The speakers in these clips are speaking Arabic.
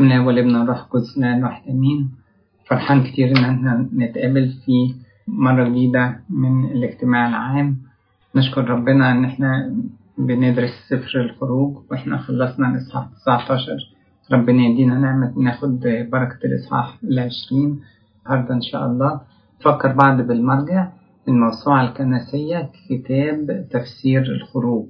شفنا واللي بنروح جزنا لوحدانيين. فرحان كتير ان احنا نتقابل في مرة جديدة من الاجتماع العام. نشكر ربنا ان احنا بندرس سفر الخروج واحنا خلصنا الاصحاح 19. ربنا يدينا نعمة ناخد بركة الاصحاح 20 النهارده ان شاء الله. فكر بعض بالمرجع الموسوعة الكنسية كتاب تفسير الخروج.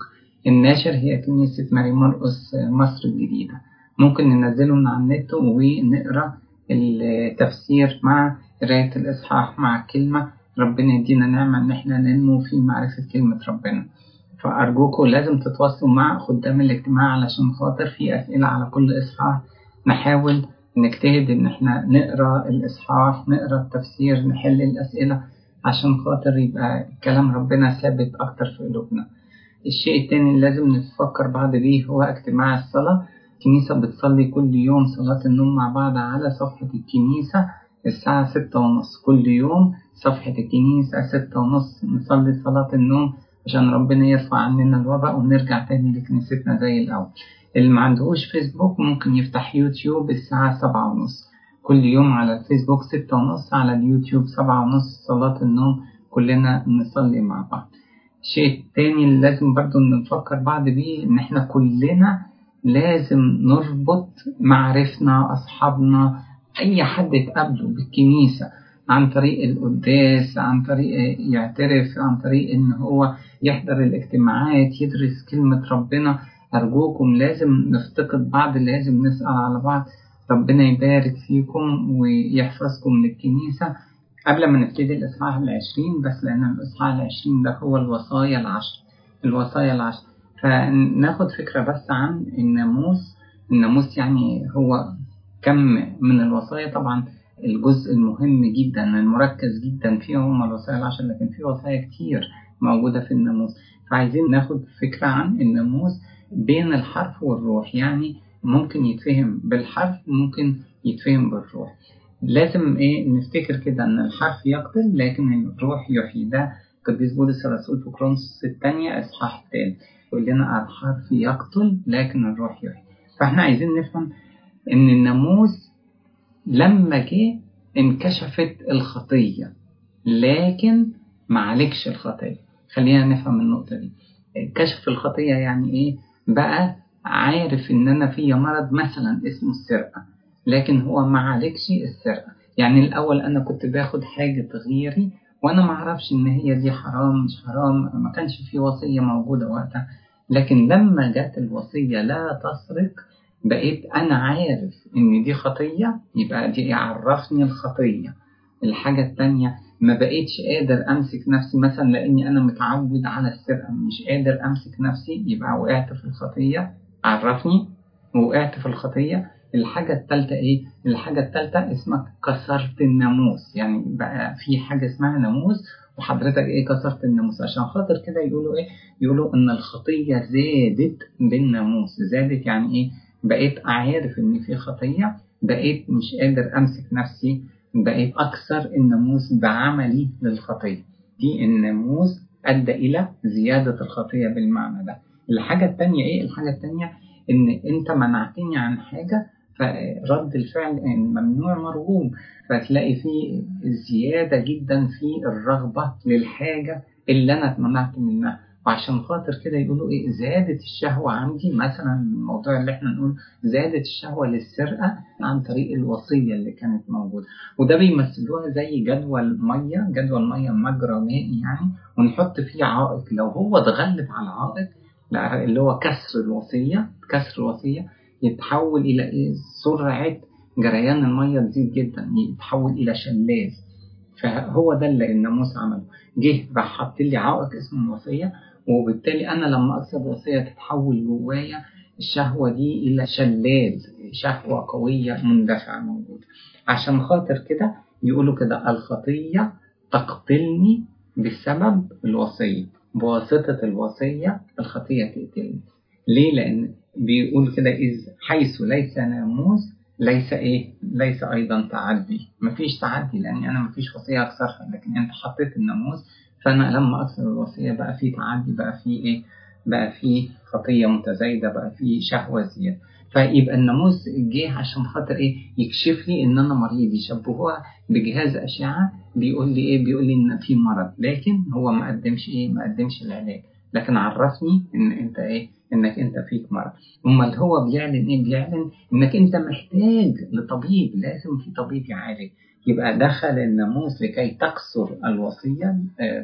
الناشر هي كنيسة ماري مرقس مصر الجديدة. ممكن ننزله من على النت ونقرأ التفسير مع قراية الإصحاح مع كلمة. ربنا يدينا نعمة إن إحنا ننمو في معرفة كلمة ربنا. فأرجوكم لازم تتواصلوا مع خدام الاجتماع علشان خاطر في أسئلة على كل إصحاح. نحاول نجتهد إن إحنا نقرأ الإصحاح، نقرأ التفسير، نحل الأسئلة عشان خاطر يبقى كلام ربنا ثابت أكتر في قلوبنا. الشيء الثاني اللي لازم نتفكر بعد بيه هو اجتماع الصلاة. الكنيسة بتصلي كل يوم صلاة النوم مع بعض على صفحة الكنيسة الساعة 6:30 كل يوم. صفحة الكنيسة 6:30 نصلي صلاة النوم عشان ربنا يرفع عننا الوباء ونرجع تاني لكنيستنا زي الأول. اللي ما عندهوش فيسبوك ممكن يفتح يوتيوب الساعة 7:30 كل يوم على الفيسبوك، 6:30 على اليوتيوب، 7:30 صلاة النوم كلنا نصلي مع بعض. شيء تاني اللي لازم برضو نفكر بعض بيه ان احنا كلنا لازم نربط معرفنا، اصحابنا، اي حد اتقابله بالكنيسة عن طريق القداس، عن طريق يعترف، عن طريق ان هو يحضر الاجتماعات، يدرس كلمة ربنا. ارجوكم لازم نفتقد بعض، لازم نسأل على بعض. ربنا يبارك فيكم ويحفظكم من الكنيسة. قبل ما نبتدي الإصحاح 20 بس، لأن الإصحاح 20 ده هو الوصايا 10. الوصايا 10 فناخد فكرة بس عن الناموس. الناموس يعني هو كم من الوصايا. طبعا الجزء المهم جدا المركز جدا فيه هم الوصايا 10، لكن في وصايا كتير موجودة في الناموس. فعايزين ناخد فكرة عن الناموس بين الحرف والروح، يعني ممكن يتفهم بالحرف ممكن يتفهم بالروح. لازم نفتكر كده ان الحرف يقتل لكن الروح يحيي. ده قديس بولس الرسول في كورنثوس الثانية اصحاح 3 يقول لنا الحرف يقتل لكن الروح يحيي. فاحنا عايزين نفهم ان الناموس لما جه انكشفت الخطية لكن ما عالجش الخطية. خلينا نفهم النقطة دي. كشف الخطية يعني بقى عارف ان انا فيه مرض مثلا اسمه السرقة، لكن هو ما عالجش السرقة. يعني الأول أنا كنت باخد حاجة غيري وأنا ما أعرفش إن هي دي حرام مش حرام، ما كانش في وصية موجودة وقتها، لكن لما جت الوصية لا تسرق بقيت أنا عارف إن دي خطية، يبقى دي عرفني الخطية. الحاجة التانية ما بقيتش قادر أمسك نفسي مثلا لأني أنا متعود على السرقة، مش قادر أمسك نفسي، يبقى وقعت في الخطية، عرفني وقعت في الخطية. الحاجة الثالثة الحاجة الثالثة اسمها كسرت الناموس، يعني بقى في حاجة اسمها ناموس وحضرتك كسرت الناموس. عشان خاطر كده يقولوا يقولوا ان الخطية زادت بالناموس. زادت يعني بقيت اعرف ان في خطية، بقيت مش قادر امسك نفسي، بقيت اكسر الناموس بعملي للخطية دي. الناموس ادى الى زيادة الخطية بالمعنى ده. الحاجة الثانية الحاجة الثانية ان انت منعتني عن حاجة، فرد الفعل ممنوع مرغوب، فتلاقي فيه زيادة جدا في الرغبة للحاجة اللي أنا اتمنعت منها. وعشان خاطر كده يقولوا زادت الشهوة عندي مثلا. الموضوع اللي احنا نقول زادت الشهوة للسرقة عن طريق الوصية اللي كانت موجودة. وده بيمثلوها زي جدول مية مجرى مائي يعني، ونحط فيه عائق. لو هو اتغلب على العائق اللي هو كسر الوصية يتحول إلى سرعة جريان المية تزيد جدا، يتحول إلى شلال. فهو ده اللي الناموس عمله، جه راح حط لي عائق اسمه الوصية، وبالتالي أنا لما أكسر الوصية تتحول جوايا الشهوة دي إلى شلال، شهوة قوية مندفعة موجودة. عشان خاطر كده يقولوا كده الخطية تقتلني بسبب الوصية، بواسطة الوصية الخطية تقتلني. ليه؟ لأن بيقول كده إذ حيث ليس ناموس ليس ليس أيضا تعدي. مفيش تعدي لأن أنا مفيش وصية أكسرها، لكن أنت حطيت الناموس، فأنا لما أكسر الوصية بقى فيه تعدي، بقى فيه خطية متزايدة، بقى فيه شهوة زيادة. فيبقى الناموس جه عشان خاطر ايه؟ يكشف لي ان انا مريض، يشبهوها بجهاز اشعه بيقول لي ايه؟ بيقول لي ان في مرض، لكن هو ما قدمش ايه؟ ما قدمش العلاج، لكن عرفني ان انت ايه؟ انك انت فيك مرض. امال هو بيعلن ايه؟ بيعلن انك انت محتاج لطبيب، لازم في طبيب يعالج. يبقى دخل الناموس لكي تكسر الوصيه،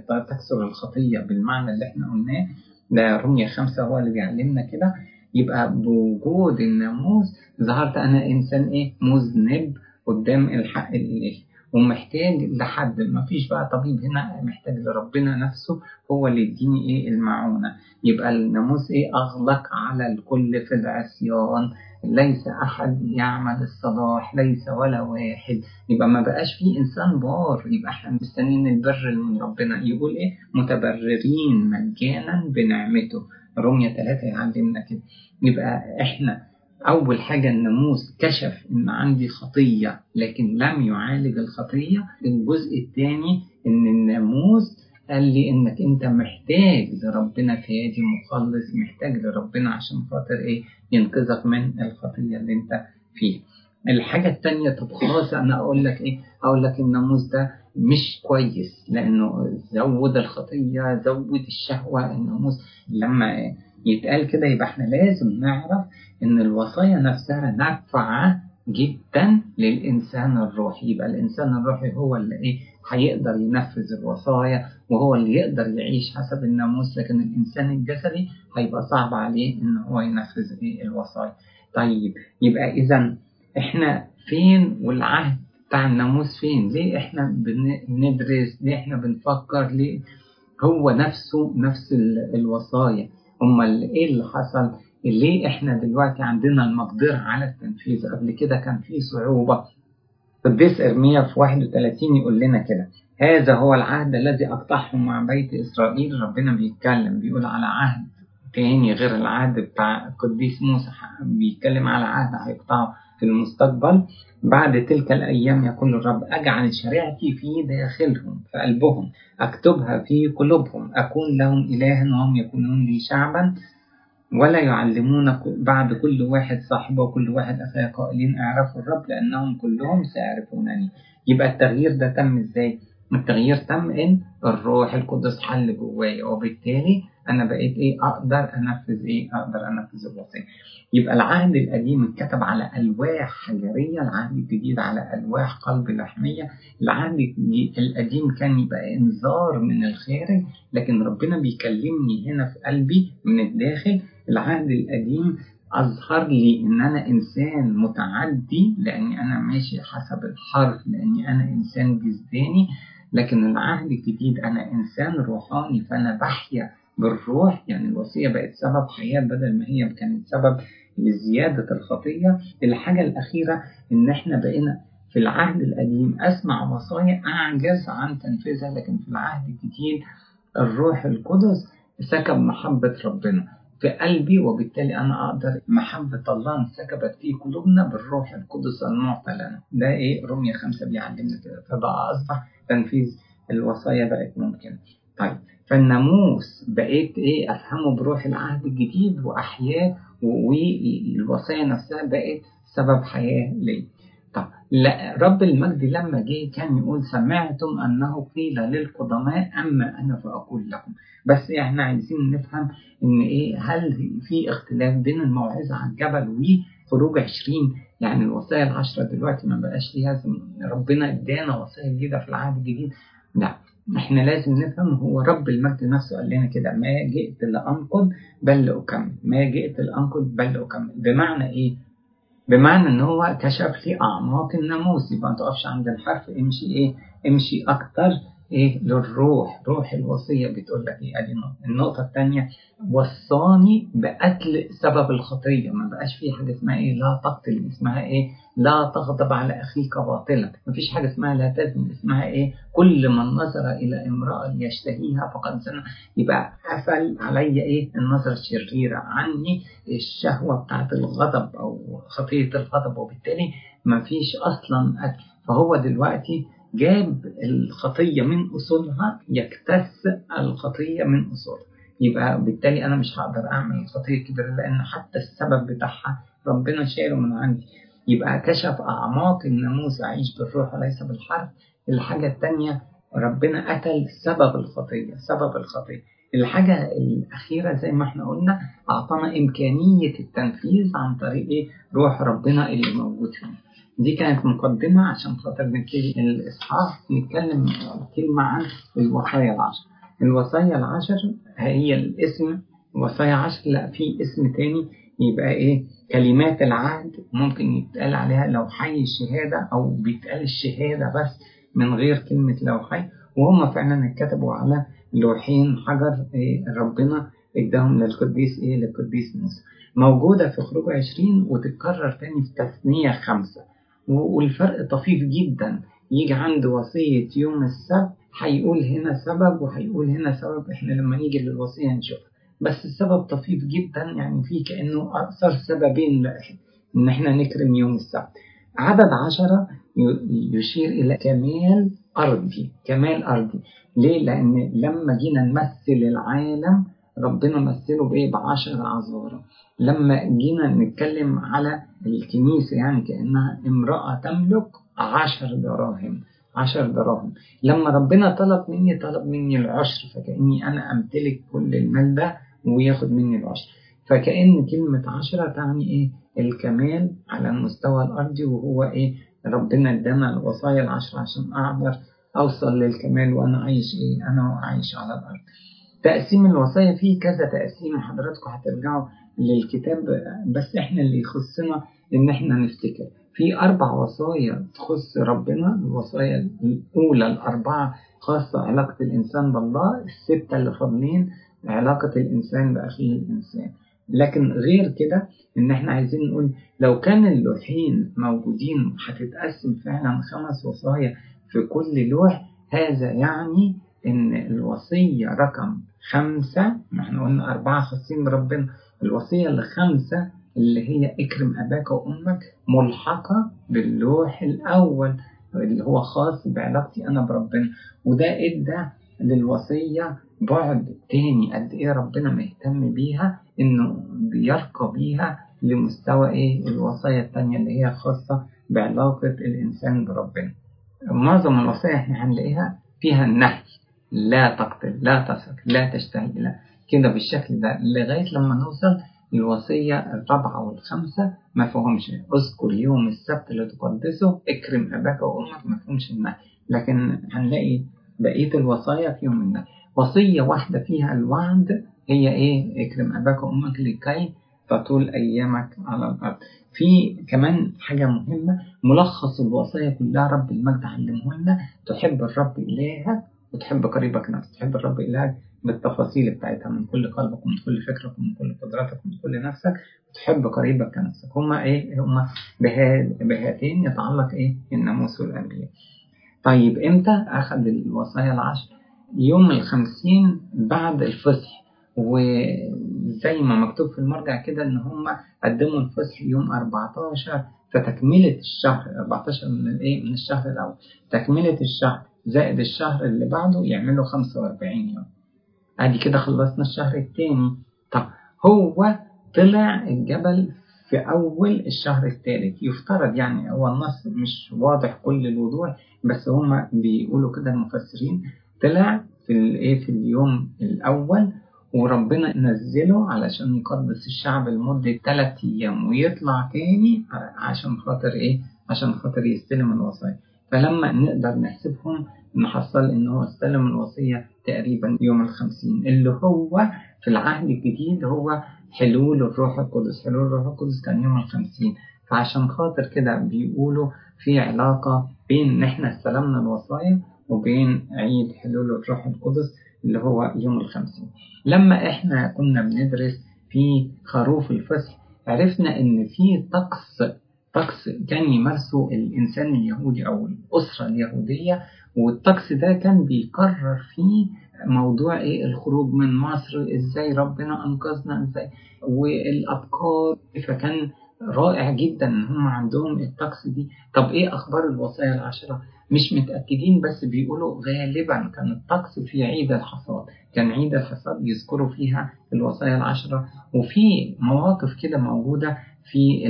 تكسر الخطيه بالمعنى اللي احنا قلناه، ده رمية 5 هو اللي بيعلمنا كده. يبقى بوجود الناموس ظهرت انا انسان ايه؟ مذنب قدام الحق الالهي ومحتاج لحد، مفيش بقى طبيب هنا، محتاج لربنا نفسه هو اللي يديني ايه؟ المعونه. يبقى الناموس ايه؟ اغلق على الكل في العصيان، ليس احد يعمل الصلاح، ليس ولا واحد. يبقى ما بقاش فيه انسان بار، يبقى احنا مستنيين البر من ربنا. يقول ايه؟ متبررين مجانا بنعمته، رمية 3 يعلمنا كده. يبقى احنا اول حاجه الناموس كشف ان عندي خطيه لكن لم يعالج الخطيه. الجزء الثاني ان الناموس قال لي انك انت محتاج لربنا كيادي مخلص، محتاج لربنا عشان خاطر ايه؟ ينقذك من الخطيه اللي انت فيها. الحاجه الثانيه، طب خلاص انا اقول لك ايه؟ اقول لك الناموس ده مش كويس لانه زود الخطيه، زود الشهوه. الناموس لما يتقال كده يبقى احنا لازم نعرف ان الوصايا نفسها نافعه جدا للانسان الروحي. يبقى الانسان الروحي هو اللي ايه؟ هيقدر ينفذ الوصايا وهو اللي يقدر يعيش حسب الناموس، لكن الانسان الجسدي هيبقى صعب عليه ان هو ينفذ ايه؟ الوصايا. طيب يبقى اذا احنا فين والعهد بتاع الناموس فين؟ ليه احنا بندرس؟ ليه احنا بنفكر؟ ليه هو نفسه نفس الوصايا؟ امال ايه اللي حصل؟ ليه احنا دلوقتي عندنا المقدرة على التنفيذ؟ قبل كده كان في صعوبة. قديس ارميا في 31 يقول لنا كده: هذا هو العهد الذي اقطعه مع بيت اسرائيل. ربنا بيتكلم بيقول على عهد تاني غير العهد بتاع قديس موسى، بيتكلم على عهد هيقطعه في المستقبل. بعد تلك الأيام يقول الرب: أجعل شريعتي في داخلهم، في قلبهم، أكتبها في قلوبهم، أكون لهم إلها وهم يكونون لي شعبا، ولا يعلمون بعد كل واحد صاحبه وكل واحد أخاه قائلين أعرفوا الرب، لأنهم كلهم سيعرفونني. يبقى التغيير ده تم إزاي؟ التغيير تم إن الروح القدس حل جوايا، وبالتالي أنا بقيت إيه؟ أقدر أنفذ إيه؟ أقدر أنفذ الوصايا. يبقى العهد القديم اتكتب على ألواح حجرية، العهد الجديد على ألواح قلب لحمية. العهد القديم كان يبقى إنذار من الخارج، لكن ربنا بيكلمني هنا في قلبي من الداخل. العهد القديم أظهر لي إن أنا إنسان متعدي لأني أنا ماشي حسب الحرف، لأني أنا إنسان جسداني. لكن العهد الجديد أنا إنسان روحاني، فأنا بحيا بالروح. يعني الوصية بقت سبب حياة بدل ما هي كانت سبب لزيادة الخطية. الحاجة الأخيرة إن إحنا بقينا في العهد القديم أسمع وصايا أعجز عن تنفيذها، لكن في العهد الجديد الروح القدس سكب محبة ربنا في قلبي، وبالتالي أنا أقدر محبة الله انسكبت في قلوبنا بالروح القدس المعطى لنا. ده إيه؟ رمية 5 بيعلمنا كده. فبقى أصبح تنفيذ الوصايا بقت ممكن. طيب فالناموس بقيت ايه؟ افهمه بروح العهد الجديد واحياه، والوصايا نفسها بقت سبب حياه لي. طب لا، رب المجد لما جه كان يقول: سمعتم انه قيل للقدماء اما انا فاقول لكم. بس احنا عايزين نفهم ان ايه؟ هل في اختلاف بين الموعظه على الجبل وخروج 20؟ يعني الوصايا 10 دلوقتي ما بقاش ليها، ربنا ادانا وصايا جديده في العهد الجديد؟ لا، احنا لازم نفهم. هو رب المجد نفسه قال لنا كده: ما جئت لأنقض بل لأكمل، ما جئت لأنقض بل لأكمل. بمعنى ايه؟ بمعنى ان هو كشف لي اعماق الناموس. يبقى ما تقفش عند الحرف، امشي ايه؟ امشي اكتر ايه؟ للروح. روح الوصية بتقول لك ايه؟ ادي النقطة الثانية: وصاني بقتل سبب الخطية. ما بقاش في حاجة اسمها ايه؟ لا تقتل، اسمها ايه؟ لا تغضب على اخيك باطلا. ما فيش حاجة اسمها لا تزني، اسمها ايه؟ كل من نظر الى امرأة يشتهيها فقد زنى. يبقى قفل علي ايه؟ النظرة الشريرة عني، الشهوة بتاعت الغضب او خطية الغضب، وبالتالي ما فيش اصلا قتل. فهو دلوقتي جاب الخطية من أصولها، يكتس الخطية من أصولها. يبقى بالتالي أنا مش هقدر أعمل الخطية كبيرة لأن حتى السبب بتاعها ربنا شايله من عندي. يبقى كشف أعماق الناموس، أعيش بالروح وليس بالحرف. الحاجة التانية ربنا قتل سبب الخطية، سبب الخطية. الحاجة الأخيرة زي ما احنا قلنا أعطانا إمكانية التنفيذ عن طريق روح ربنا اللي موجود فينا. دي كانت مقدمة عشان خاطر نبتدي الإصحاح نتكلم كلمة عن الوصايا العشر. الوصايا العشر هي الاسم وصايا عشر، لا في اسم تاني يبقى إيه، كلمات العهد ممكن يتقال عليها لو حي الشهادة، أو بيتقال الشهادة بس من غير كلمة لو حي، وهم فعلا اتكتبوا على لوحين حجر ربنا اداهم للقديس ايه، للقديس موسى. موجودة في خروج 20 وتتكرر تاني في تثنية 5، والفرق طفيف جدا. يجي عند وصية يوم السبت هيقول هنا سبب وهيقول هنا سبب، احنا لما نيجي للوصية هنشوفها، بس السبب طفيف جدا يعني فيه كأنه أكثر سببين لأحد ان احنا نكرم يوم السبت. عدد 10 يشير الى كمال أرضي، كمال أرضي. ليه؟ لأن لما جينا نمثل العالم ربنا مثله بإيه؟ ب10 عذارى. لما جينا نتكلم على الكنيسة يعني كأنها امرأة تملك 10 دراهم، 10 دراهم. لما ربنا طلب مني العشر، فكأني أنا أمتلك كل المال ده وياخد مني العشر. فكأن كلمة 10 تعني إيه؟ الكمال على المستوى الأرضي، وهو إيه؟ ربنا ادانا الوصايا العشر عشان أقدر أوصل للكمال وأنا عايش إيه؟ أنا عايش على الأرض. تقسيم الوصايا فيه كذا تقسيم، حضراتكم هترجعوا للكتاب، بس إحنا اللي يخصنا إن إحنا نفتكر في 4 وصايا تخص ربنا. الوصايا الأولى 4 خاصة علاقة الإنسان بالله، 6 اللي فاضلين علاقة الإنسان بأخيه الإنسان. لكن غير كده ان احنا عايزين نقول لو كان اللوحين موجودين هتتقسم فعلا 5 وصايا في كل لوح، هذا يعني ان الوصية رقم 5، ما احنا قلنا 4 خاصين بربنا، الوصية ال5 اللي هي اكرم اباك وامك ملحقة باللوح الاول اللي هو خاص بعلاقتي انا بربنا. وده ادى للوصية بعد تاني قد ايه ربنا مهتم بيها، انه بيرقى بيها لمستوى ايه الوصايا التانية اللي هي خاصة بعلاقة الانسان بربنا. معظم الوصايا احنا هنلاقيها فيها النهي، لا تقتل، لا تسرق، لا تشتهي، لا كده بالشكل ده لغاية لما نوصل الوصية 4 و5 ما فيهمش اذكر يوم السبت اللي تقدسه، اكرم اباك وامك ما فيهمش النهي، لكن هنلاقي بقية الوصايا فيهم النهي. وصية واحدة فيها الوعد هي ايه؟ اكرم اباك وامك لكي تطول ايامك على الارض. في كمان حاجة مهمة، ملخص الوصايا كلها رب المجد علمه لنا، تحب الرب الهك وتحب قريبك نفسك. تحب الرب الهك بالتفاصيل بتاعتها من كل قلبك ومن كل فكرك ومن كل قدراتك ومن كل نفسك، وتحب قريبك كنفسك. هما ايه؟ هما بهاتين يتعلق ايه الناموس والانبياء. طيب امتى اخذ الوصايا العشر؟ يوم 50 بعد الفصح، وزي ما مكتوب في المرجع كده ان هم قدموا الفصح يوم 14، فتكملة الشهر 14 من الشهر الاول، تكملة الشهر زائد الشهر اللي بعده يعملوا 45 يوم. ادي كده خلصنا الشهر الثاني. طب هو طلع الجبل في اول الشهر الثالث يفترض، يعني هو النص مش واضح كل الوضوح، بس هم بيقولوا كده المفسرين طلع في اليوم الاول، وربنا نزله علشان يقدس الشعب لمدة 3 أيام، ويطلع تاني عشان خاطر ايه؟ عشان خاطر يستلم الوصايا. فلما نقدر نحسبهم نحصل ان هو استلم الوصية تقريبا يوم 50، اللي هو في العهد الجديد هو حلول الروح القدس. حلول الروح القدس كان يوم 50، فعشان خاطر كده بيقولوا في علاقة بين ان احنا استلمنا الوصايا وبين عيد حلول الروح القدس اللي هو يوم 50. لما احنا كنا بندرس في خروف الفصح عرفنا ان في طقس كان يمارسه الانسان اليهودي او الاسره اليهوديه، والطقس ده كان بيكرر فيه موضوع ايه؟ الخروج من مصر، ازاي ربنا انقذنا، ازاي، والابكار. فكان رائع جدا ان هم عندهم الطقس دي. طب ايه اخبار الوصايا ال10؟ مش متأكدين، بس بيقولوا غالبا كان الطقس في عيد الحصاد، كان عيد الحصاد يذكروا فيها الوصايا ال10. وفي مواقف كده موجودة في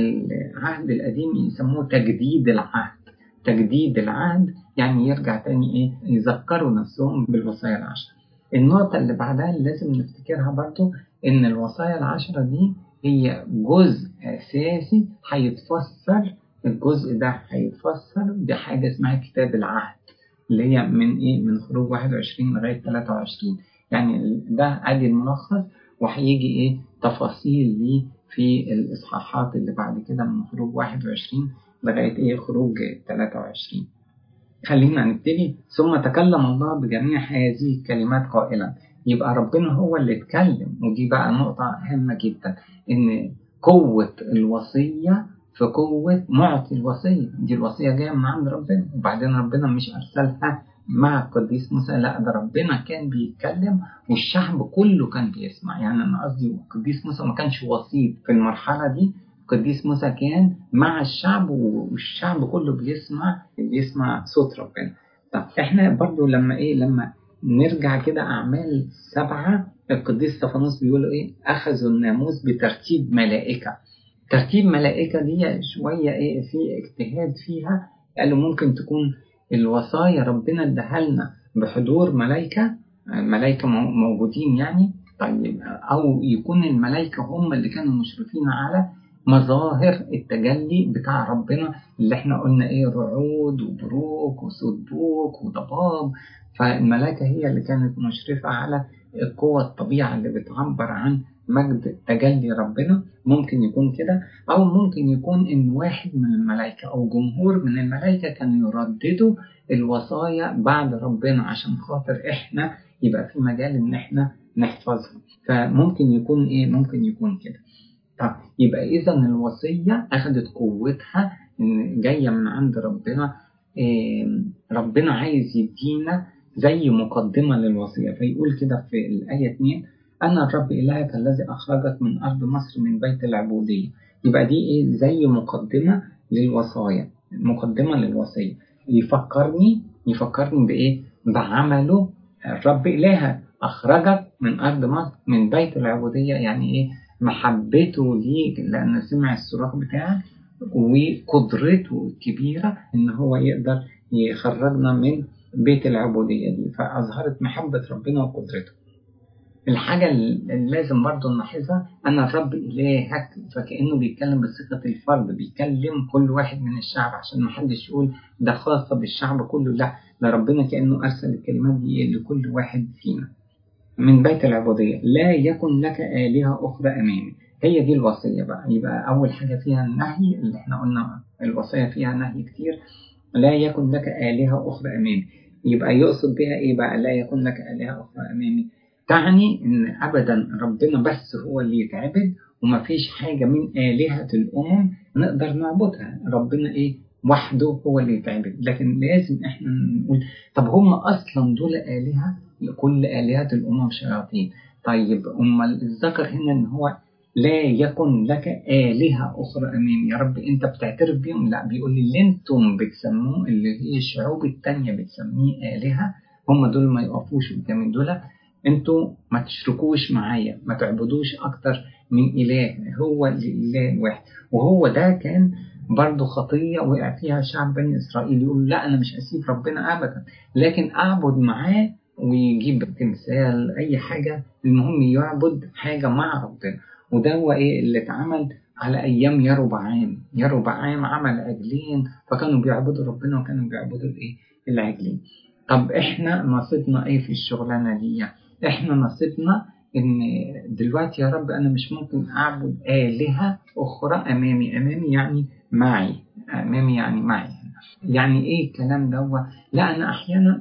العهد القديم يسموه تجديد العهد. تجديد العهد يعني يرجع تاني ايه، يذكروا نفسهم بالوصايا العشرة. النقطة اللي بعدها اللي لازم نفتكرها برضو ان الوصايا العشرة دي هي جزء اساسي هيتفسر، الجزء ده هيتفسر بحاجة اسمها كتاب العهد اللي هي من ايه، من خروج 21 لغاية 23. يعني ده ادي الملخص، وهيجي ايه تفاصيل ليه في الاصحاحات اللي بعد كده من خروج 21 لغاية ايه خروج 23. خلينا نبتدي. ثم تكلم الله بجميع هذه الكلمات قائلا. يبقى ربنا هو اللي اتكلم، ودي بقى نقطة هامة جدا، ان قوة الوصية في قوة معطي الوصية. دي الوصية جاية من عند ربنا، وبعدين ربنا مش ارسلها مع القديس موسى، لا ده ربنا كان بيتكلم والشعب كله كان بيسمع. يعني انا قصدي القديس موسى ما كانش وسيط في المرحلة دي، القديس موسى كان مع الشعب والشعب كله بيسمع صوت ربنا. طب احنا برضو لما نرجع كده اعمال 7، القديس استفانوس بيقولوا ايه، اخذوا الناموس بترتيب ملائكة. ترتيب ملائكة دي شوية ايه في اجتهاد فيها، قالوا ممكن تكون الوصايا ربنا اداها لنا بحضور ملائكة موجودين يعني، طيب، او يكون الملائكة هم اللي كانوا مشرفين على مظاهر التجلي بتاع ربنا اللي احنا قلنا ايه، رعود وبروق وصوت بوق وضباب. فالملائكة هي اللي كانت مشرفة على القوة، الطبيعة اللي بتعبر عن مجد تجلي ربنا. ممكن يكون كده، او ممكن يكون ان واحد من الملائكة او جمهور من الملائكة كانوا يرددوا الوصايا بعد ربنا عشان خاطر احنا يبقى في مجال ان احنا نحفظها. فممكن يكون ايه، ممكن يكون كده. طب يبقى اذا الوصية اخدت قوتها جاية من عند ربنا، ربنا عايز يدينا زي مقدمة للوصية. فيقول كده في الآية 2، أنا الرب إلهك الذي أخرجك من أرض مصر من بيت العبودية. يبقى دي إيه، زي مقدمة للوصايا، مقدمة للوصية. يفكرني بإيه، بعمله الرب إلهك، أخرجك من أرض مصر من بيت العبودية. يعني إيه، محبته ليك لأنه سمع الصراخ بتاعك، وقدرته الكبيرة إن هو يقدر يخرجنا من بيت العبودية دي، فأظهرت محبة ربنا وقدرته. الحاجة اللي لازم برضو نلاحظها، أنا الرب إلهك، فكأنه بيتكلم بصيغة الفرد، بيتكلم كل واحد من الشعب عشان محدش يقول ده خاصة بالشعب كله، لا ده ربنا كأنه أرسل الكلمات دي لكل واحد فينا. من بيت العبودية، لا يكن لك آلهة أخرى أمامي. هي دي الوصية بقى. يبقى أول حاجة فيها النهي، اللي احنا قلنا الوصية فيها نهي كتير، لا يكن لك آلهة أخرى أمامي. يبقى يقصد بها ايه بقى، لا يكن لك آلهة أخرى أمامي، تعني ان أبدا ربنا بس هو اللي يتعبد، ومفيش حاجة من آلهة الأمم نقدر نعبدها، ربنا ايه وحده هو اللي يتعبد. لكن لازم احنا نقول طب هم أصلا دول آلهة، لكل آلهة الأمم شياطين، طيب أمال الذكر هنا ان هو لا يكن لك آلهة أخرى أمامي، يا رب أنت بتعترف بهم، لا بيقول لي اللي أنتم بتسموه، اللي هي الشعوب التانية بتسميه آلهة، هم دول ما يقفوش قدام دول، أنتوا ما تشركوش معايا، ما تعبدوش أكتر من إله، هو الإله واحد. وهو ده كان برضو خطية وقع فيها شعب بني إسرائيل، يقول لا أنا مش أسيب ربنا أبدا، لكن أعبد معاه ويجيب تمثال أي حاجة، المهم يعبد حاجة مع ربنا. وده هو ايه اللي اتعمل على ايام يروبعام عمل عجلين، فكانوا بيعبدوا ربنا وكانوا بيعبدوا الايه العجلين. طب احنا نصيبنا ايه في الشغلانه دي، احنا نصيبنا ان دلوقتي يا رب انا مش ممكن اعبد آلهة اخرى امامي يعني معي، امامي يعني معي، يعني ايه الكلام ده، لا انا احيانا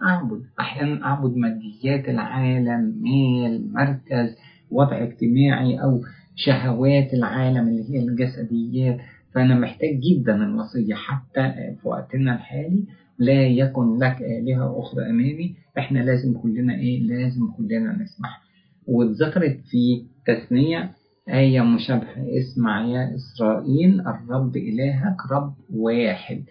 اعبد ماديات العالم، مال، مركز، وضع اجتماعي، او شهوات العالم اللي هي الجسديات. فأنا محتاج جدا الوصية حتى في وقتنا الحالي، لا يكن لك آلهة أخرى أمامي، إحنا لازم كلنا نسمح. واتذكرت في تثنية آية مشابهة، اسمع يا إسرائيل الرب إلهك رب واحد.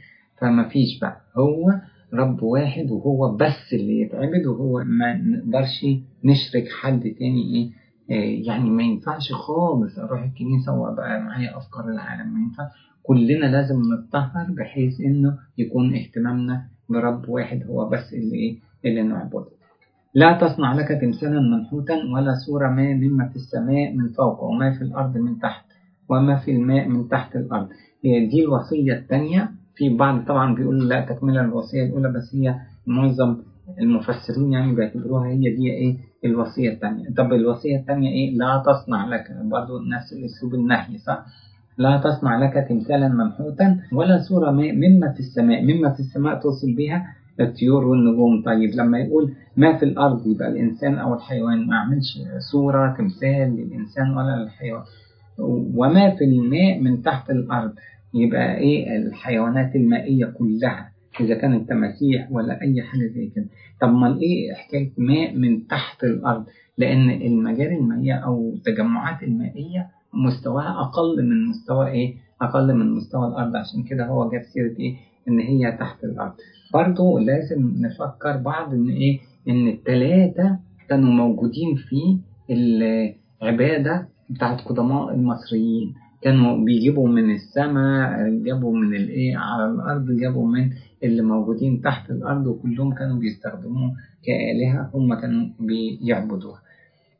فما فيش بقى، هو رب واحد وهو بس اللي يتعبد، وهو ما نقدرش نشرك حد تاني إيه يعني ما ينفعش خالص اروح الكنيسه وابقى معايا افكار العالم، ما ينفع. كلنا لازم نتطهر بحيث انه يكون اهتمامنا برب واحد هو بس اللي نعبده. لا تصنع لك تمثالا منحوتا ولا صورة ما مما في السماء من فوق وما في الارض من تحت وما في الماء من تحت الارض. دي الوصيه الثانيه. في بعض طبعا بيقول لا تكمل الوصيه الاولى، بس هي معظم المفسرين يعني بيعتبروها هي دي ايه الوصيه الثانيه. طب الوصيه الثانيه ايه؟ لا تصنع لك، برضو نفس الاسلوب النهي صح، لا تصنع لك تمثالا منحوتا ولا صوره مما في السماء. مما في السماء توصل بيها الطيور والنجوم. طيب لما يقول ما في الارض يبقى الانسان او الحيوان، ما اعملش صوره تمثال للانسان ولا للحيوان. وما في الماء من تحت الارض يبقى ايه الحيوانات المائيه كلها اذا كانت تماسيح ولا اي حاجه زي كده. طب ما ايه حكايه ماء من تحت الارض؟ لان المجاري المائيه او التجمعات المائيه مستواها اقل من مستوى ايه، اقل من مستوى الارض، عشان كده هو جاب سيره ايه ان هي تحت الارض. برضه لازم نفكر بعض ان ايه ان الثلاثه كانوا موجودين في العباده بتاعت قدماء المصريين، كانوا بيجيبوا من السماء، جابوا من الايه على الارض، جابوا من اللي موجودين تحت الارض، وكلهم كانوا بيستخدموه كآلهة هم كانوا بيعبدوها.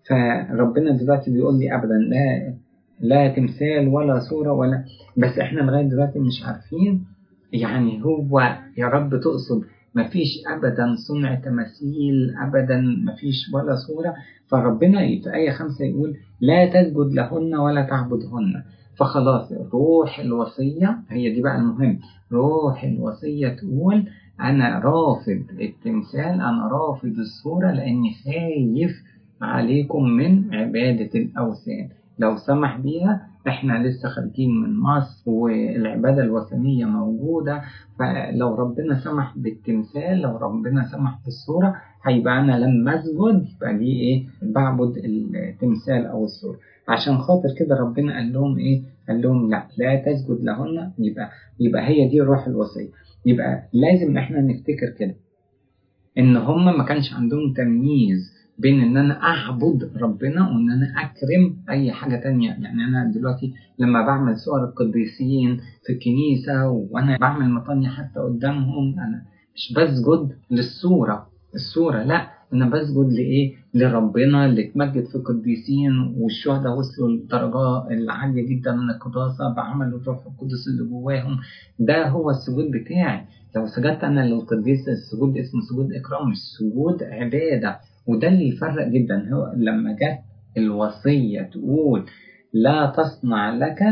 فربنا دلوقتي بيقول لي ابدا لا تمثال ولا صوره ولا، بس احنا لغايه دلوقتي مش عارفين يعني هو يا رب تقصد مفيش ابدا صنع تماثيل، ابدا مفيش ولا صوره. فربنا في ايه 5 يقول لا تسجد لهن ولا تعبدهن. فخلاص روح الوصيه هي دي بقى المهم، روح الوصيه تقول انا رافض التمثال، انا رافض الصوره، لاني خايف عليكم من عباده الاوثان. لو سمح بيها احنا لسه خارجين من مصر والعبادة الوثنية موجودة، فلو ربنا سمح بالتمثال، لو ربنا سمح بالصورة، هيبقى انا لما اسجد يبقى دي ايه بعبد التمثال او الصورة. عشان خاطر كده ربنا قال لهم ايه، قال لهم لا تسجد لهن. يبقى هي دي روح الوصية. يبقى لازم احنا نفتكر كده ان هم ما كانش عندهم تمييز بين ان انا اعبد ربنا وان انا اكرم اي حاجة تانية. يعني انا دلوقتي لما بعمل صور القديسين في الكنيسة وانا بعمل مطانية حتى قدامهم، انا مش بسجد للصورة، لا، انا بسجد لايه، لربنا اللي اتمجد في القديسين والشهداء وصلوا للدرجة العالية جدا من القداسة بعمل الروح القدس اللي جواهم. ده هو السجود بتاعي. لو سجدت انا للقديس، السجود اسمه سجود اكرام، مش سجود عبادة. وده اللي يفرق جدا. هو لما جت الوصية تقول لا تصنع لك،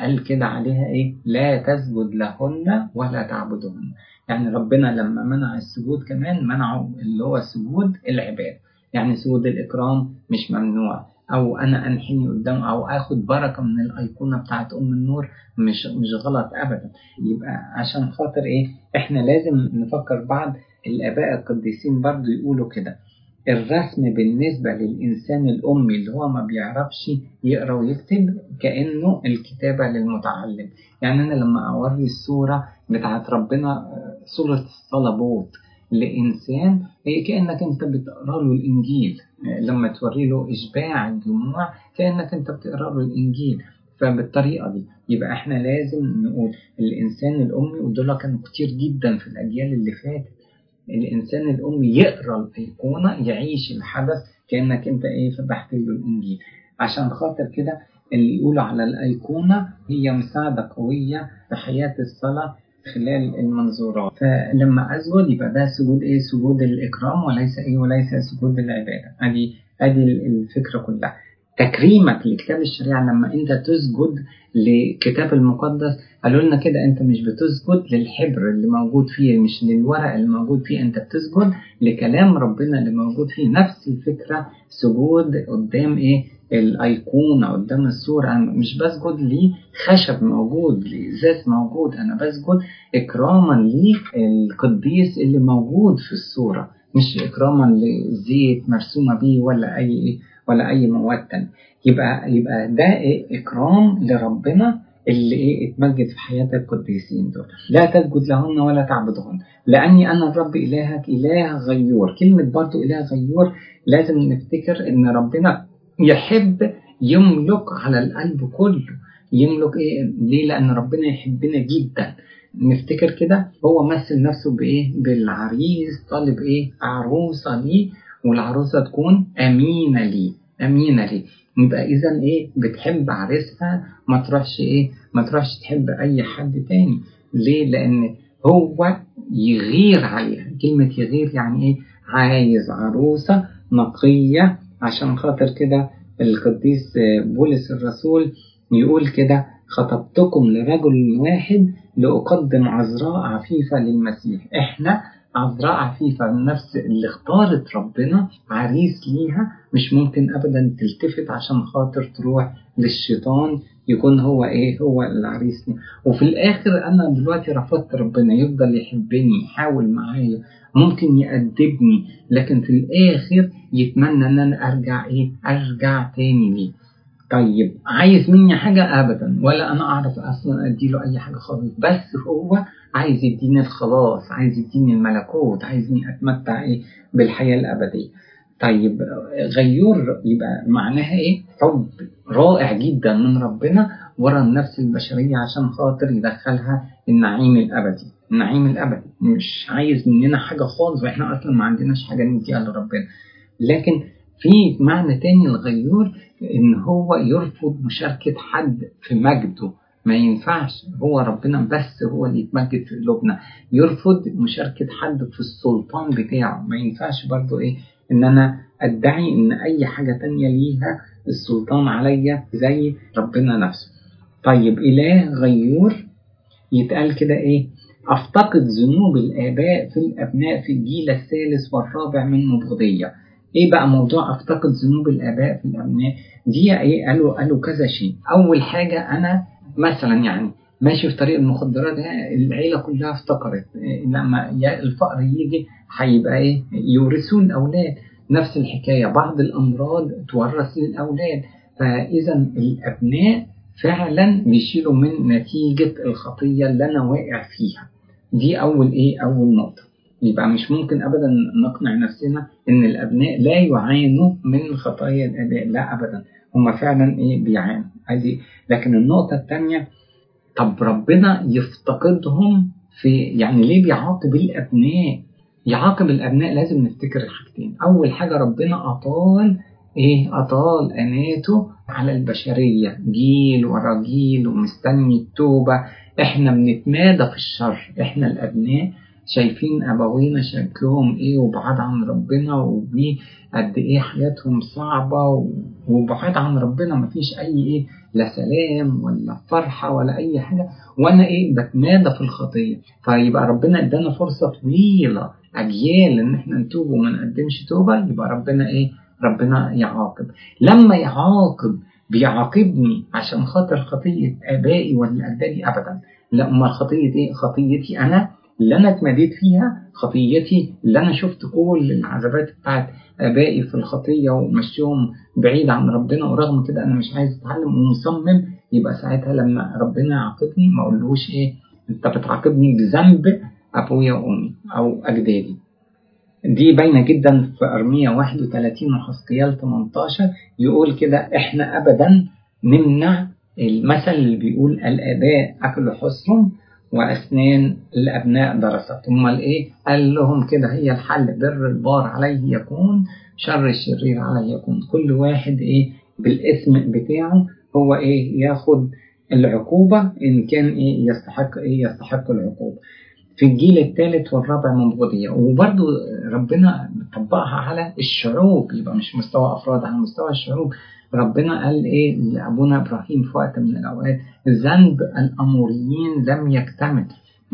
قال كده عليها ايه، لا تسجد لهن ولا تعبدهن. يعني ربنا لما منع السجود كمان منعه اللي هو سجود العبادة. يعني سجود الإكرام مش ممنوع، او انا انحني قدام او اخد بركة من الايقونة بتاعت ام النور مش غلط ابدا. يبقى عشان خاطر ايه احنا لازم نفكر. بعض الاباء القديسين برضو يقولوا كده، الرسم بالنسبة للإنسان الأمي اللي هو ما بيعرفش يقرأ ويكتب كأنه الكتابة للمتعلم. يعني أنا لما أوري الصورة بتاعت ربنا، صورة الصلبوت، لإنسان كأنك أنت بتقرأ له الإنجيل. لما توري له إشباع الجموع كأنك أنت بتقرأ له الإنجيل. فبالطريقة دي يبقى إحنا لازم نقول الإنسان الأمي، ودول كانوا كتير جدا في الأجيال اللي فاتت، الانسان الامي يقرا الايقونه، يعيش الحدث كانك انت ايه فتحت له الانجيل. عشان خاطر كده اللي يقولوا على الايقونه هي مساعده قويه في حياه الصلاه خلال المنظورات. فلما اسجد يبقى ده سجود ايه، سجود الاكرام، وليس سجود العباده. ادي الفكره كلها. تكريمك لكتاب الشريعه لما انت تسجد لكتاب المقدس، قالوا لنا كده انت مش بتسجد للحبر اللي موجود فيه، مش للورق اللي موجود فيه، انت بتسجد لكلام ربنا اللي موجود فيه. نفس الفكره سجود قدام ايه الايقونه، قدام الصوره. انا مش بسجد لخشب موجود، لازاز موجود، انا بسجد اكراما للقديس اللي موجود في الصوره، مش اكراما لزيت مرسومه بيه ولا اي مواد تاني. يبقى ده إيه؟ اكرام لربنا اللي ايه اتمجد في حياة القديسين دول. لا تسجد لهن ولا تعبدهن لاني انا الرب الهك اله غيور. كلمه برضو اله غيور لازم نفتكر ان ربنا يحب يملك على القلب كله. يملك ايه؟ ليه؟ لان ربنا يحبنا جدا. نفتكر كده هو مثل نفسه بايه؟ بالعريس طالب ايه؟ عروسه ليه، والعروسه تكون امينه ليه، امينه ليه. يبقى اذا ايه؟ بتحب عريسها، ما تروحش ايه؟ ما تروحش تحب اي حد تاني. ليه؟ لان هو يغير عليها. كلمه يغير يعني ايه؟ عايز عروسه نقيه. عشان خاطر كده القديس بولس الرسول يقول كده: خطبتكم لرجل واحد لأقدم عذراء عفيفة للمسيح. احنا عذراء عفيفة، النفس اللي اختارت ربنا عريس ليها، مش ممكن ابدا تلتفت عشان خاطر تروح للشيطان يكون هو ايه؟ هو العريس ليها. وفي الاخر انا دلوقتي رفضت ربنا، يفضل يحبني، يحاول معايا، ممكن يأدبني، لكن في الاخر يتمنى ان انا ارجع ايه؟ ارجع تاني ليه. طيب عايز مني حاجة؟ أبدا، ولا أنا أعرف أصلا أديله أي حاجة خالص. بس هو عايز يديني الخلاص، عايز يديني الملكوت، عايزني أتمتع إيه؟ بالحياة الأبدية. طيب غيور يبقى معناها إيه؟ حب رائع جدا من ربنا ورا النفس البشرية عشان خاطر يدخلها النعيم الأبدي. النعيم الأبدي مش عايز مننا حاجة خالص، وإحنا أصلا ما عندناش حاجة نديها لربنا. لكن في معنى تاني الغيور ان هو يرفض مشاركة حد في مجده، ما ينفعش، هو ربنا بس هو اللي يتمجد في قلوبنا. يرفض مشاركة حد في السلطان بتاعه، ما ينفعش برضو ايه؟ ان انا ادعي ان اي حاجة تانية ليها السلطان عليا زي ربنا نفسه. طيب اله غيور يتقال كده ايه؟ افتقد ذنوب الاباء في الابناء في الجيل الثالث والرابع من مبغضية. ايه بقى موضوع افتقد ذنوب الاباء في الابناء دي؟ ايه؟ قالوا كذا شيء. اول حاجه انا مثلا يعني ماشي في طريق المخدرات، العيله كلها افتقرت، لما الفقر يجي هيبقى ايه؟ يورثون الاولاد. نفس الحكايه، بعض الامراض تورث للاولاد. فاذا الابناء فعلا بيشيلوا من نتيجه الخطيه اللي انا واقع فيها دي. اول ايه؟ اول نقطه. يبقى مش ممكن أبدا نقنع نفسنا إن الأبناء لا يعانوا من خطايا الآباء، لا أبدا، هم فعلا إيه؟ بيعانوا. لكن النقطة الثانية، طب ربنا يفتقدهم في يعني ليه بيعاقب الأبناء؟ يعاقب الأبناء لازم نفتكر الحاجتين. أول حاجة ربنا أطال إيه؟ أطال أناته على البشرية، جيل ورا جيل ومستني التوبة. إحنا بنتمادى في الشر، إحنا الأبناء شايفين أبوينا شكلهم إيه وبعاد عن ربنا، وقد إيه حياتهم صعبة وبعاد عن ربنا، مفيش أي إيه؟ لا سلام ولا فرحة ولا أي حاجة، وأنا إيه؟ بتمادى في الخطية. فيبقى ربنا إدانا فرصة طويلة، أجيال، إن إحنا نتوب وما نقدمش توبة. يبقى ربنا إيه؟ ربنا يعاقب. لما يعاقب بيعاقبني عشان خاطر خطية آبائي ولا أجدادي؟ أبدا لا. أمال خطية إيه؟ خطيتي أنا اللي انا اتمديت فيها، خطيتي اللي انا شفت كل العذابات بتاعت ابائي في الخطيه ومشيهم بعيد عن ربنا، ورغم كده انا مش عايز اتعلم ومصمم. يبقى ساعتها لما ربنا يعاقبني ما اقولوش ايه؟ انت بتعاقبني بذنب ابويا وامي او اجدادي. دي باينه جدا في ارميا 31 وحزقيال 18، يقول كده: احنا ابدا نمنع المثل اللي بيقول الاباء اكلوا حصرهم وأسنان الأبناء درست. أمال إيه؟ قال لهم كده هي الحل: بر البار عليه يكون، شر الشرير عليه يكون. كل واحد إيه؟ بالاسم بتاعه هو إيه؟ ياخد العقوبة إن كان إيه؟ يستحق إيه؟ يستحق العقوبة. في الجيل الثالث والرابع من مبغضية. وبرضو ربنا طبقها على الشعوب، يبقى مش مستوى أفراد، على مستوى الشعوب. ربنا قال إيه لأبونا إبراهيم في وقت من الأوقات: ذنب الأموريين لم يكتمل.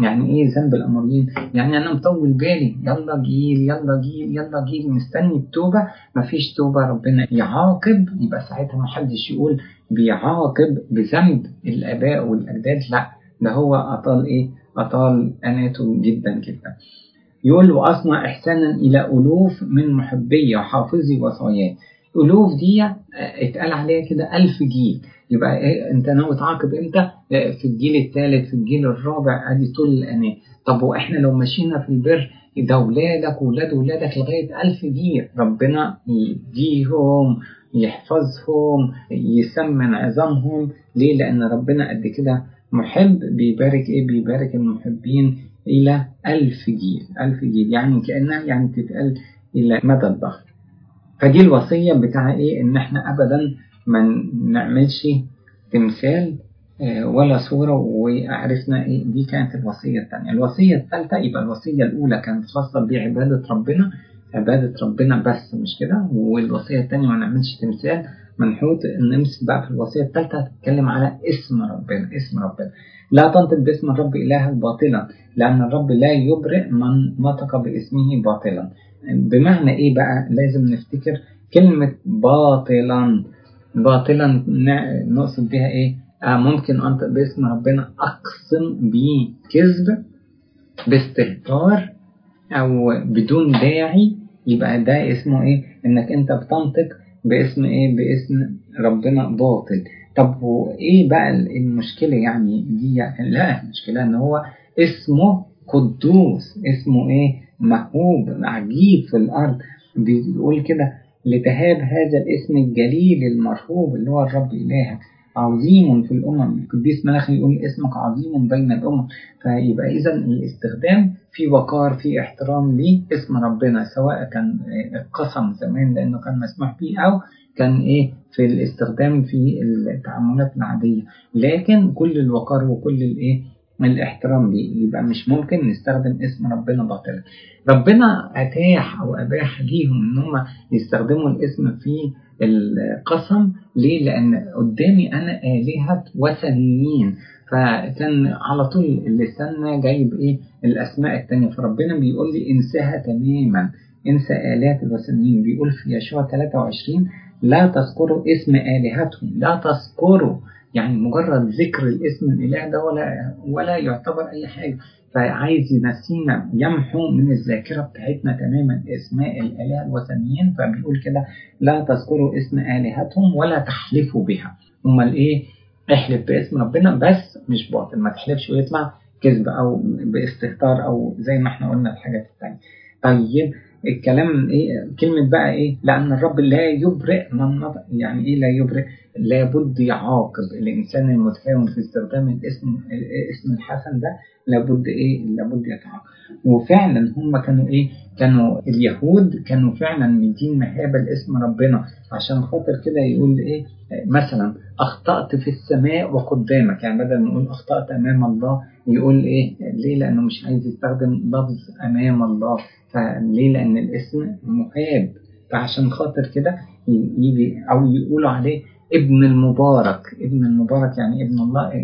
يعني إيه ذنب الأموريين؟ يعني أنا مطول بالي، يلا جيل يلا جيل يلا جيل، مستني التوبة، مفيش توبة. ربنا يعاقب، يبقى ساعتها محدش يقول بيعاقب بذنب الآباء والأجداد، لا، ده هو أطال إيه؟ أطال أناته جدا جدا. يقول: وأصنع إحسانا إلى ألوف من محبي وحافظي وصاياي. ألوف دي اتقال عليها كده 1000 جيل. يبقى إيه؟ انت ناوي تعاقب امتى؟ في الجيل الثالث، في الجيل الرابع، ادي طول الاناة. طب واحنا لو مشينا في البر ده ولادك ولاد ولادك لغاية 1000 جيل، ربنا يديهم يحفظهم، يسمن عظامهم. ليه؟ لأن ربنا قد كده محب، بيبارك إيه؟ بيبارك المحبين إلى 1000 جيل. 1000 جيل يعني كأنها يعني تتقال إلى مدى الدهر. فدي الوصية بتاع إيه؟ إن إحنا أبدا ما نعملش تمثال ولا صورة. وعرفنا إيه؟ دي كانت الوصية الثانية. الوصية الثالثة، يبقى الوصية الأولى كانت خاصة بعبادة ربنا، عبادة ربنا بس مش كده. والوصية الثانية ما نعملش تمثال منحوت. نمسك بقى في الوصية الثالثة، هتتكلم على اسم ربنا. اسم ربنا، لا تنطق باسم الرب إلهك باطلا، لأن الرب لا يبرئ من نطق باسمه باطلا. بمعنى إيه بقى؟ لازم نفتكر كلمة باطلا. باطلا نقصد بها إيه؟ ممكن أنطق باسم ربنا أقسم بكذب، باستهتار، أو بدون داعي. يبقى ده اسمه إيه؟ إنك أنت بتنطق باسم إيه؟ باسم ربنا باطل. طب وإيه بقى المشكلة يعني دي؟ لا، المشكلة إن هو اسمه قدوس، اسمه إيه؟ محبوب، عجيب في الأرض. بيقول كده لتهاب هذا الاسم الجليل المرحوب اللي هو الرب إلهك، عظيم في الأمم. القديس ملاخي يقول اسمك عظيم بين الأمم. فيبقى إذا الاستخدام في وقار، في احترام لاسم ربنا، سواء كان القسم زمان لأنه كان مسموح به، أو كان إيه في الاستخدام في التعاملات العادية، لكن كل الوقار وكل الإيه الاحترام ليه. يبقى مش ممكن نستخدم اسم ربنا باطلا. ربنا أتاح أو أباح ليهم إن هم يستخدموا الاسم في القسم. ليه؟ لأن قدامي أنا آلهة وثنيين، فكان على طول اللسان جايب إيه؟ الأسماء التانية. فربنا بيقول لي انساها تماما، انسى آلهة الوثنيين. بيقول في يشوع 23 لا تذكروا اسم آلهتهم، لا تذكروا، يعني مجرد ذكر الاسم الإله ده ولا يعتبر أي حاجة. فعايز ينسينا، يمحو من الذاكرة بتاعتنا تماما اسماء الآلهة الوثنيين. فبيقول كده لا تذكروا اسم آلهتهم ولا تحلفوا بها. أمال إيه؟ احلف باسم ربنا بس مش باطل، ما تحلفش ويطلع كذب أو باستهتار أو زي ما احنا قلنا الحاجات التانية. طيب الكلام إيه؟ كلمة بقى إيه؟ لأن الرب لا يبرئ من نطق. يعني إيه لا يبرئ؟ لابد يعاقب الإنسان المتهاون في استخدام الاسم الحسن ده. لابد إيه؟ لابد يتعاقب. وفعلا هم كانوا إيه؟ كانوا اليهود كانوا فعلا مدين مهابة لاسم ربنا، عشان خاطر كده يقول إيه مثلا أخطأت في السماء وقدامك. يعني بدل ما يقول أخطأت أمام الله، يقول إيه؟ ليه؟ لأنه مش عايز يستخدم لفظ أمام الله. فليه؟ لأن الاسم مهاب. فعشان خاطر كده يجي أو يقولوا عليه ابن المبارك. ابن المبارك يعني ابن الله.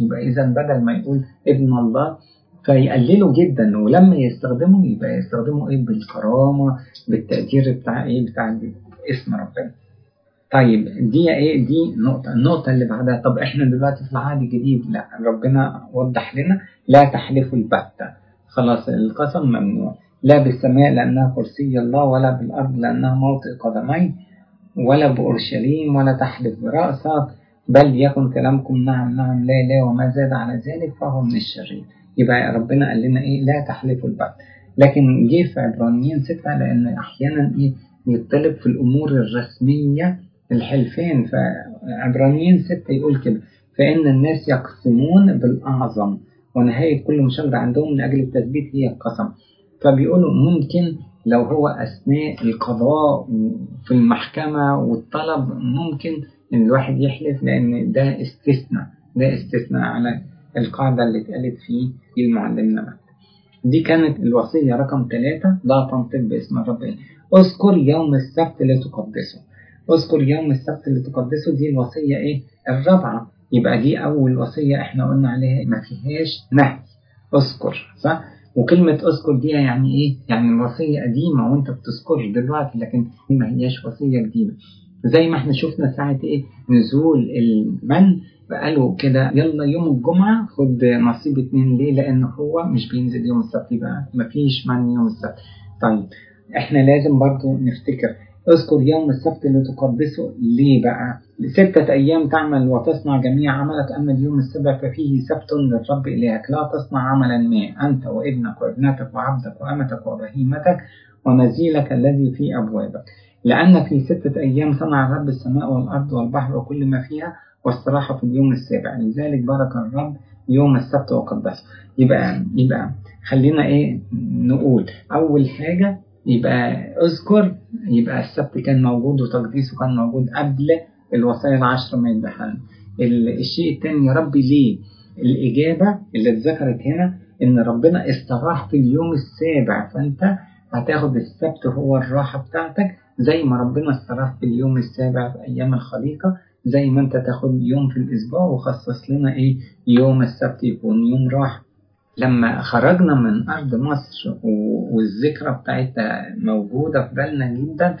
يبقى إذا بدل ما يقول ابن الله فيقللوا جدا، ولما يستخدموا يبقى يستخدموا إيه؟ بالكرامة، بالتقدير بتاع إيه؟ بتاع اسم ربنا. طيب دي إيه؟ دي نقطة. النقطة اللي بعدها، طب إحنا دلوقتي في العهد الجديد، لا ربنا وضح لنا لا تحلفوا البتة، خلاص القسم ممنوع. لا بالسماء لأنها كرسي الله، ولا بالأرض لأنها موطئ قدمي، ولا بأورشليم، ولا تحلف برأسك، بل يكن كلامكم نعم نعم، لا لا، وما زاد على ذلك فهو من الشرير. يبقى ربنا قال لنا إيه؟ لا تحلفوا البتة. لكن جه في عبرانيين 6 لأن أحيانا إيه يطلب في الأمور الرسمية الحلفين. فعبرانيين 6 يقول كده فإن الناس يقسمون بالأعظم، ونهاية كل مشاجرة عندهم لأجل التثبيت هي القسم. فبيقولوا ممكن لو هو أثناء القضاء في المحكمة والطلب ممكن إن الواحد يحلف، لأن ده استثناء، ده استثناء على القاعدة اللي اتقالت في المعلم نبات. دي كانت الوصية رقم 3، لا تنطق باسم الرب. اذكر يوم السبت لتقدسه، اذكر يوم السبت لتقدسه. دي الوصية إيه؟ الرابعة. يبقى دي أول وصية إحنا قلنا عليها ما فيهاش نهي، اذكر، صح؟ وكلمة أذكر دي يعني إيه؟ يعني وصية قديمة وأنت بتذكر دلوقتي، لكن ما هياش وصية جديدة. زي ما إحنا شفنا ساعة إيه؟ نزول المن، فقالوا كده يلا يوم الجمعة خد نصيب 2. ليه؟ لأن هو مش بينزل يوم السبت، يبقى مفيش من يوم السبت. طيب إحنا لازم برضو نفتكر اذكر يوم السبت اللي تقدسه. ليه بقى؟ 6 أيام تعمل وتصنع جميع عملك، أما اليوم السبع ففيه سبت للرب إلهك، لا تصنع عملا ما، أنت وابنك وابنتك وعبدك وأمتك وبهيمتك ونزيلك الذي في أبوابك. لأن في 6 أيام صنع الرب السماء والأرض والبحر وكل ما فيها، واستراحوا في اليوم السابع، لذلك بارك الرب يوم السبت وقدسه. يبقى خلينا نقول أول حاجة، يبقى اذكر، يبقى السبت كان موجود وتقديسه كان موجود قبل الوصايا 10 ما يتدخلوا. الشيء الثاني، ربي ليه الإجابة اللي اتذكرت هنا إن ربنا استراح في اليوم السابع، فأنت هتاخد السبت هو الراحة بتاعتك، زي ما ربنا استراح في اليوم السابع في أيام الخليقة، زي ما أنت تاخد يوم في الأسبوع وخصص لنا يوم السبت يكون يوم راحة. لما خرجنا من أرض مصر والذكرى بتاعتها موجودة في بالنا جدا،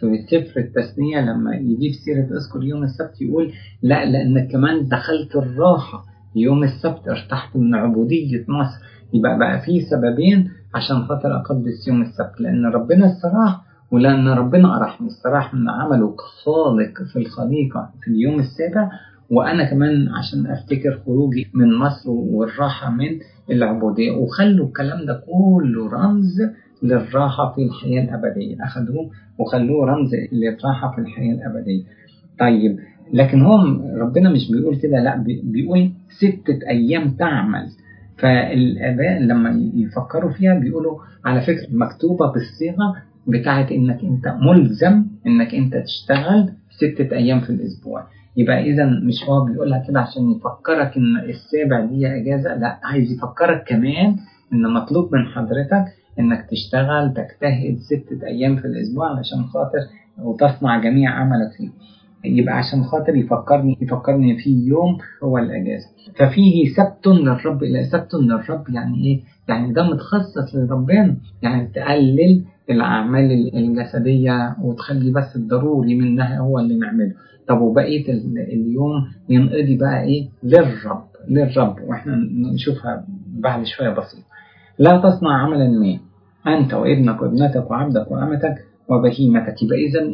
في سفر التثنية لما يجيب سيرة اذكر يوم السبت يقول لا، لأنك كمان دخلت الراحة يوم السبت، ارتحت من عبودية مصر. يبقى فيه سببين عشان خاطر أقدس يوم السبت، لأن ربنا استراح ولأن ربنا أرحني، استراح من عمله كخالق في الخليقة في اليوم السابع، وأنا كمان عشان أفتكر خروجي من مصر والراحة من العبودية. وخلوا الكلام ده كله رمز للراحة في الحياة الأبدية، أخذوه وخلوه رمز للراحة في الحياة الأبدية. طيب، لكن هم ربنا مش بيقول كده، لا، بيقول 6 أيام تعمل. فالآباء لما يفكروا فيها بيقولوا على فكرة مكتوبة بالصيغة بتاعت إنك أنت ملزم إنك أنت تشتغل 6 أيام في الأسبوع. يبقى إذا مش هو بيقولها كده عشان يفكرك إن السابع دي إجازة، لا، عايز يفكرك كمان إن مطلوب من حضرتك إنك تشتغل تجتهد 6 أيام في الأسبوع عشان خاطر وتصنع جميع عملك فيه. يبقى عشان خاطر يفكرني في يوم هو الأجازة، ففيه سبت للرب. إلى سبت للرب يعني يعني ده متخصص لربنا، يعني تقلل الأعمال الجسدية وتخلي بس الضروري منها هو اللي نعمله. طب وبقية اليوم ينقضي بقى للرب، وإحنا نشوفها بعد شوية بسيط. لا تصنع عملا ما أنت وابنك وابنتك وعبدك وعمتك وبهيمتك. يبقى إذن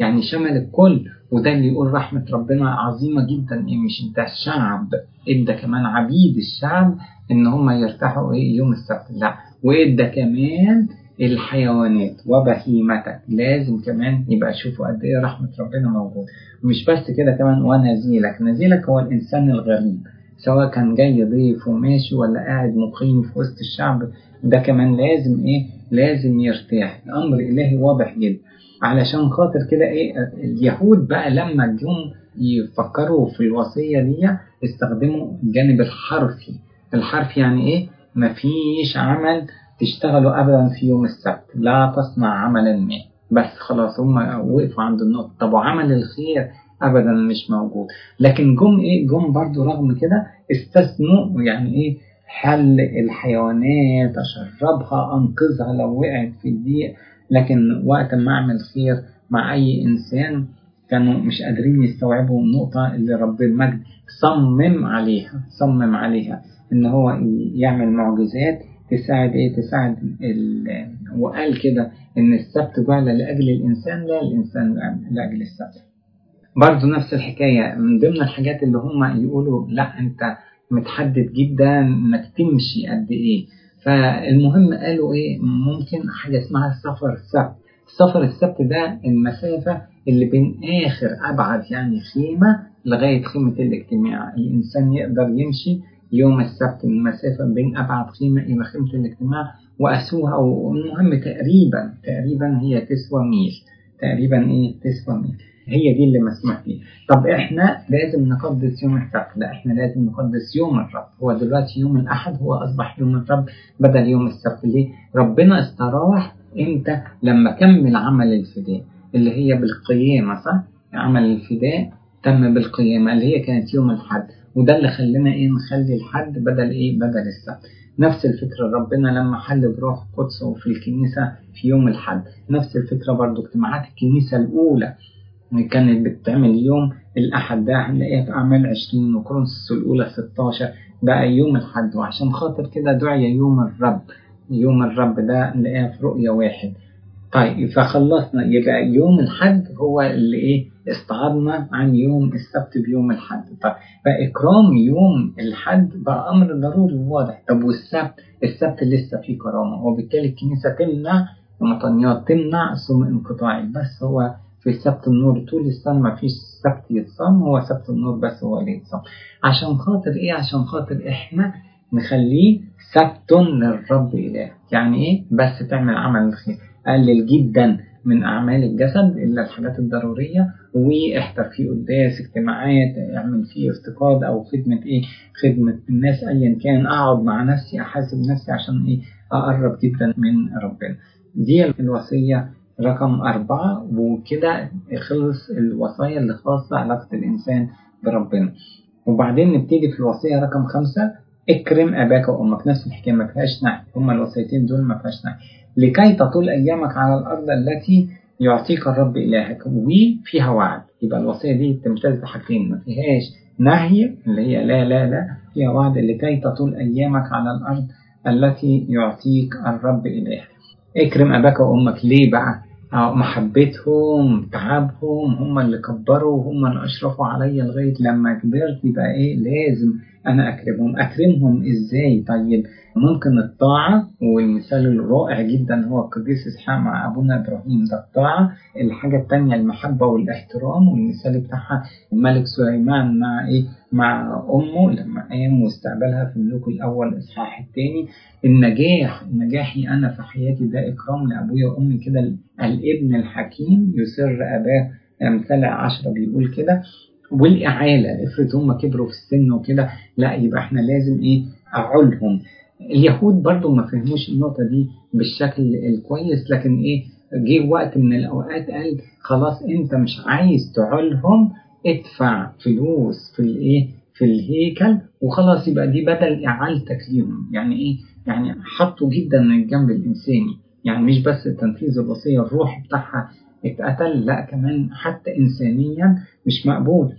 يعني شمل الكل، وده اللي يقول رحمة ربنا عظيمة جدا. مش انت الشعب، ادى كمان عبيد الشعب ان هم يرتاحوا يوم السبت، لا، وادى كمان الحيوانات وبهيمتك. لازم كمان يبقى شوفوا قد ايه رحمة ربنا موجود. ومش بس كده كمان، ونزيلك هو الانسان الغريب، سواء كان جاي ضيف وماشي ولا قاعد مقيم في وسط الشعب، ده كمان لازم لازم يرتاح. الامر الالهي واضح جدا. علشان خاطر كده اليهود بقى لما جم يفكروا في الوصية دي استخدموا الجانب الحرفي يعني مفيش عمل تشتغلوا ابدا في يوم السبت، لا تصنع عملا ما، بس خلاص هم وقفوا عند النقطة. طب وعمل الخير ابدا مش موجود. لكن جم برضو رغم كده استثنوا يعني حل الحيوانات، اشربها، انقذها لو وقعت في الضيق. لكن وقت ما أعمل خير مع أي إنسان كانوا مش قادرين يستوعبوا النقطة اللي رب المجد صمم عليها إن هو يعمل معجزات تساعد وقال كده إن السبت جعل لأجل الإنسان لا الإنسان لأجل السبت. برضو نفس الحكاية، من ضمن الحاجات اللي هم يقولوا لا، أنت متحدد جدا إنك تمشي قد فالمهم قالوا ممكن حاجة اسمها السفر السبت ده المسافة اللي بين آخر أبعد يعني خيمة لغاية خيمة الاجتماع. الإنسان يقدر يمشي يوم السبت المسافة بين أبعد خيمة إلى خيمة الاجتماع وأسوها، والمهم تقريبا هي تسوى ميل، هي دي اللي مسموح فيه. طب احنا لازم نقدس يوم السبت، لا، احنا لازم نقدس يوم الرب. هو دلوقتي يوم الأحد هو أصبح يوم الرب بدل يوم السبت. ليه؟ ربنا استراح امتى؟ لما كمل عمل الفداء اللي هي بالقيامة، صح؟ عمل الفداء تم بالقيامة اللي هي كانت يوم الحد، وده اللي خلينا نخلي الحد بدل السبت. نفس الفكرة ربنا لما حل بروح القدس وفي الكنيسة في يوم الحد، نفس الفكرة برضو. اجتماعات الكنيسة الأولى كانت بتعمل يوم الأحد، ده هنلاقيها في أعمال 20 وكورنثوس الأولى 16 بقى يوم الأحد. وعشان خاطر كده دعي يوم الرب ده نلاقيها في رؤية 1. طيب، فخلصنا. يبقى يوم الأحد هو اللي استعاضنا عن يوم السبت بيوم الأحد. طيب، فإكرام يوم الأحد بقى أمر ضروري وواضح. طب والسبت لسه فيه كرامة، وبالتالي الكنيسة تمنع المطنيات تمنع السم انقطاعي، بس هو في سبت النور طول السنة مفيش سبت يتصام، هو سبت النور بس هو اللي يتصام. عشان خاطر ايه؟ عشان خاطر احنا نخليه سبت للرب إله. يعني ايه؟ بس تعمل عمل الخير، قلل جدا من أعمال الجسد إلا الحاجات الضرورية، واحضر فيه قداس، اجتماعات، اعمل فيه افتقاد أو خدمة إيه؟ خدمة الناس أيا كان، أقعد مع نفسي أحاسب نفسي عشان إيه؟ أقرب جدا من ربنا. دي الوصية رقم 4، وكده خلص الوصايا اللي خاصة علاقة الإنسان بربنا. وبعدين نبتدي في الوصية رقم 5، اكرم أباك وأمك. نفس الحكاية ما فيهاش نحي، هما الوصيتين دول ما فيهاش نحي. لكي تطول أيامك على الأرض التي يعطيك الرب إلهك، وفيها وعد. يبقى الوصية دي تمتاز بحاجتين، ما فيهاش نهي اللي هي لا لا لا، فيها وعد لكي تطول أيامك على الأرض التي يعطيك الرب إلهك. اكرم أباك وأمك ليه بقى؟ محبتهم، تعبهم، هم اللي كبروا، هم اللي أشرفوا عليا لغاية لما كبرت، يبقى إيه؟ لازم أنا أكرمهم. أكرمهم إزاي؟ طيب ممكن الطاعة، والمثال الرائع جدا هو القديس إسحاق مع أبونا إبراهيم، ده الطاعة. الحاجة التانية المحبة والاحترام، والمثال بتاعها الملك سليمان مع إيه؟ مع أمه لما قام واستقبلها في ملوك الأول إصحاح التاني. النجاح، نجاحي أنا في حياتي ده إكرام لأبويا وأمي. كده الابن الحكيم يسر أباه، مثال 10 بيقول كده. والإعالة، افرض هم كبروا في السن وكده، لا يبقى احنا لازم ايه؟ أعولهم. اليهود برضو ما فهموش النقطة دي بالشكل الكويس، لكن ايه؟ جه وقت من الأوقات قال خلاص انت مش عايز تعولهم، ادفع فلوس في الايه؟ في الهيكل وخلاص، يبقى دي بدل إعالتك ليهم. يعني ايه؟ يعني حطوا جدا من الجنب الإنساني، يعني مش بس تنفيذ الوصية الروح بتاعها اتقتل، لا كمان حتى إنسانيا مش مقبول.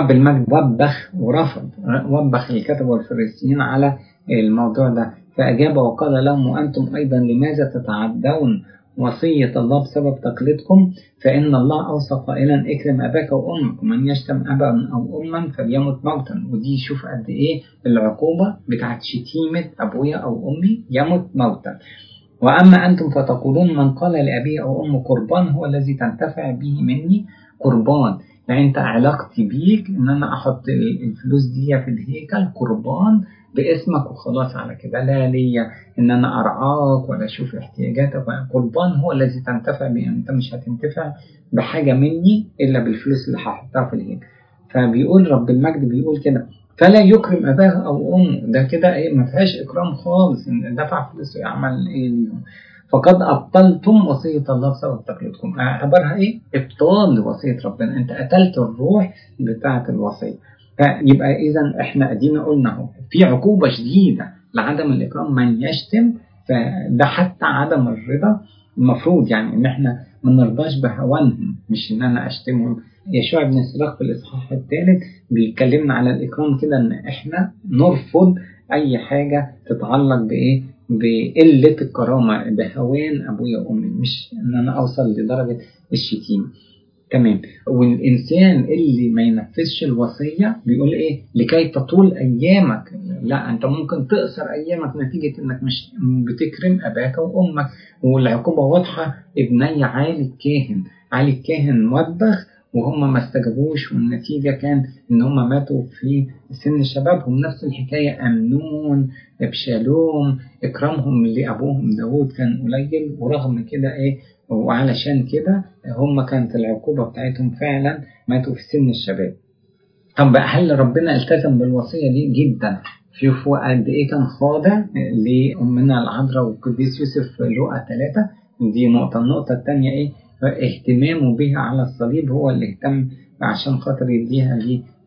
رب المجد وبخ ورفض، وبخ الكتب والفريسيين على الموضوع ده، فأجاب وقال لهم وأنتم أيضا لماذا تتعدون وصية الله بسبب تقليدكم؟ فإن الله أوصى قائلا اكرم أباك وأمك، ومن يشتم أبا أو أما فليمت موتا. ودي شوف قد إيه العقوبة بتاعت شتيمة أبويا أو أمي، يموت موتا. وأما أنتم فتقولون من قال لأبي أو أم قربان هو الذي تنتفع به مني. قربان يعني أنت علاقتي بيك إن أنا أحط الفلوس دي في الهيكل قربان باسمك وخلاص على كده، لا ليا إن أنا أرعاك ولا أشوف احتياجاتك. قربان هو الذي تنتفع به، أنت مش هتنتفع بحاجة مني إلا بالفلوس اللي هحطها في الهيكل. فبيقول رب المجد بيقول كده فلا يكرم أباه أو أمه، ده كده إيه؟ ما فيهاش إكرام خالص إن دفع فلوس ويعمل إيه ليهم. فقد أبطلتم وصية الله بسبب تقليدكم. أعبرها إيه؟ إبطال لوصية ربنا، أنت قتلت الروح بتاعة الوصية. يبقى إذا إحنا أدينا قلنا هو في عقوبة شديدة لعدم الإكرام، من يشتم، فده حتى عدم الرضا. المفروض يعني إن إحنا ما نرضاش بهوانهم، مش إن أنا أشتمهم. يشوع بن سراق في الإصحاح 3 بيكلمنا على الإكرام كده، إن إحنا نرفض أي حاجة تتعلق بإيه؟ بقلة الكرامة، بهوان أبويا وأمي، مش إن أنا أوصل لدرجة الشتيمة. تمام. والإنسان اللي ما ينفذش الوصية بيقول إيه؟ لكي تطول أيامك. لا، أنت ممكن تقصر أيامك نتيجة إنك مش بتكرم أباك وأمك. والعقوبة واضحة، ابني عالي الكاهن، عالي الكاهن موبخ وهم ما استجابوش، والنتيجة كان إن هم ماتوا في سن شبابهم. نفس الحكاية أمنون، أبشالوم، إكرامهم لأبوهم داود كان قليل، ورغم كده إيه؟ وعلشان كده هم كانت العقوبة بتاعتهم فعلا ماتوا في سن الشباب. طب هل ربنا التزم بالوصية دي؟ جدا. شوفوا قد إيه كان خاضع لأمنا العذراء والقديس يوسف، لوقا 3. دي نقطة. النقطة الثانية إيه؟ اهتمامه بها على الصليب، هو اللي اهتم عشان خاطر يديها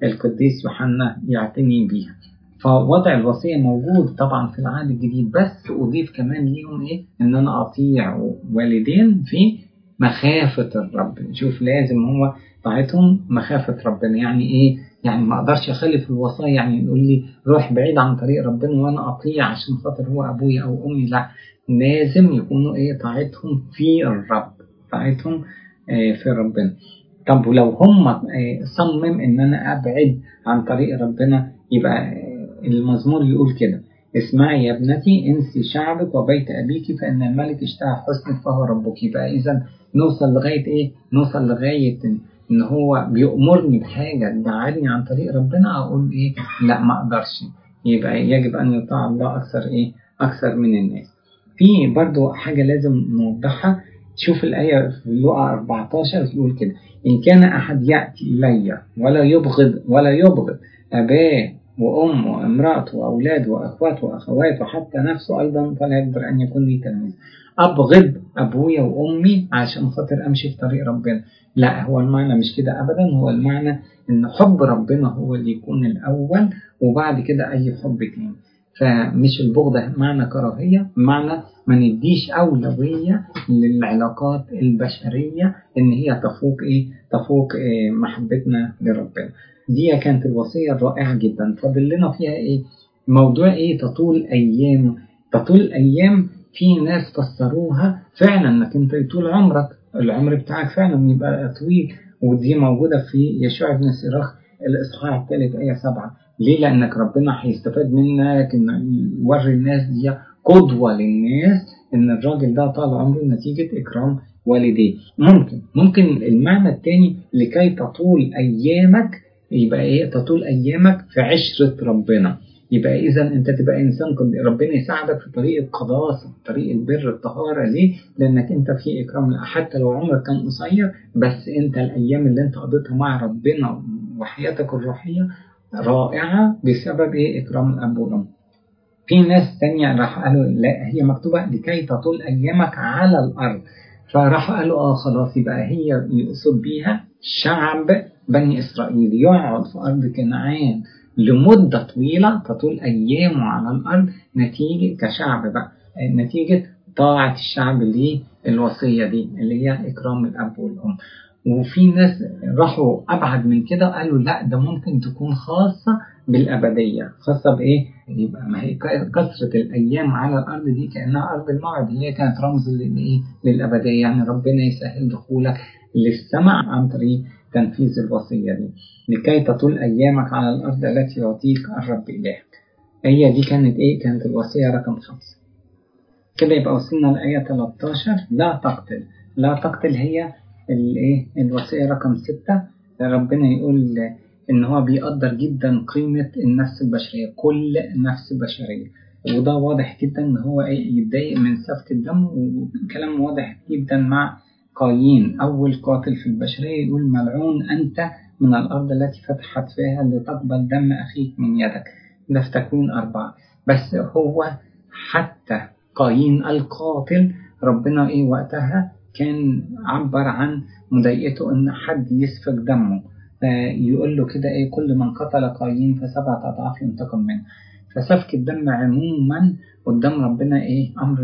للقديس يوحنا يعتني بيها. فوضع الوصية موجود طبعا في العهد الجديد، بس أضيف كمان ليهم إيه؟ إن أنا أطيع والدين في مخافة الرب. شوف لازم هو طاعتهم مخافة ربنا. يعني إيه؟ يعني ما أقدرش أخالف الوصايا، يعني يقول لي روح بعيد عن طريق ربنا وأنا أطيع عشان خاطر هو أبويا أو أمي، لا، لازم يكونوا إيه؟ طاعتهم في الرب، طاعتهم في ربنا. طب ولو هم صمم إن أنا أبعد عن طريق ربنا، يبقى المزمور يقول كده اسمعي يا ابنتي، انسي شعبك وبيت أبيك، فإن الملك اشتهى حسنك فهو ربك. يبقى إذا نوصل لغاية إيه؟ نوصل لغاية إن هو بيأمرني بحاجة تبعدني عن طريق ربنا، أقول إيه؟ لا ما أقدرش. يبقى يجب أن يطاع الله أكثر إيه؟ أكثر من الناس. في برضو حاجة لازم نوضحها، شوف الآية في لوقا 14 بتقول كده: إن كان أحد يأتي إلي ولا يبغض أباه وأمه وامرأته وأولاده وأخواته وأخواته حتى نفسه أيضا فلا يقدر أن يكون لي تلميذ. أبغض أبويا وأمي عشان خاطر أمشي في طريق ربنا، لا، هو المعنى مش كده أبدا. هو المعنى إن حب ربنا هو اللي يكون الأول وبعد كده أي حب تاني. فمش البغض معنى كراهية، معنى ما نديش أولوية للعلاقات البشرية إن هي تفوق إيه؟ تفوق إيه محبتنا لربنا. دي كانت الوصية الرائعة جدا. فاضل لنا فيها إيه؟ موضوع إيه؟ تطول أيام. في ناس فسروها فعلا إنك أنت طول عمرك، العمر بتاعك فعلا يبقى طويل، ودي موجودة في يشوع بن سراخ الإصحاح 3 آية 7. ليه؟ لأنك ربنا هيستفاد منك إن يوري الناس، دي قدوة للناس إن الراجل ده طال عمره نتيجة إكرام والديه. ممكن المعنى التاني لكي تطول أيامك، يبقى إيه؟ تطول أيامك في عشرة ربنا. يبقى إذا أنت تبقى إنسان ربنا يساعدك في طريق القداسة، في طريق البر، الطهارة. ليه؟ لأنك أنت في إكرام، حتى لو عمرك كان قصير، بس أنت الأيام اللي أنت قضيتها مع ربنا وحياتك الروحية رائعة بسبب إيه؟ إكرام الأب والأم. في ناس تانية راح قالوا لا، هي مكتوبة لكي تطول أيامك على الأرض، فراح قالوا خلاص يبقى هي يقصد بيها شعب بني إسرائيل يقعد في أرض كنعان لمدة طويلة تطول أيامه على الأرض نتيجة كشعب بقى، نتيجة طاعة الشعب للوصية دي اللي هي إكرام الأب والأم. وفي ناس راحوا أبعد من كده وقالوا لا، ده ممكن تكون خاصة بالأبدية. خاصة بإيه؟ يبقى ما هي كثرة الأيام على الأرض دي كأنها أرض الموعد، هي كانت رمز للأبدية، يعني ربنا يسهل دخولك للسماء عن طريق تنفيذ الوصية دي. لكي تطول أيامك على الأرض التي يعطيك الرب إلهك. هي دي كانت إيه؟ كانت الوصية رقم 5. كده يبقى وصلنا لآية 13: لا تقتل. هي الوصية رقم 6. ربنا يقول إن هو بيقدر جدا قيمة النفس البشرية، كل نفس بشرية، وده واضح جدا إن هو يتضايق من سفك الدم. وكلام واضح جدا مع قايين أول قاتل في البشرية، يقول: ملعون أنت من الأرض التي فتحت فيها لتقبل دم أخيك من يدك. ده في تكوين 4. بس هو حتى قايين القاتل ربنا وقتها كان عبر عن مضايقته إن حد يسفك دمه، فيقول له كده كل من قتل قايين ف7 أضعاف ينتقم منه. فسفك الدم عموما قدام ربنا أمر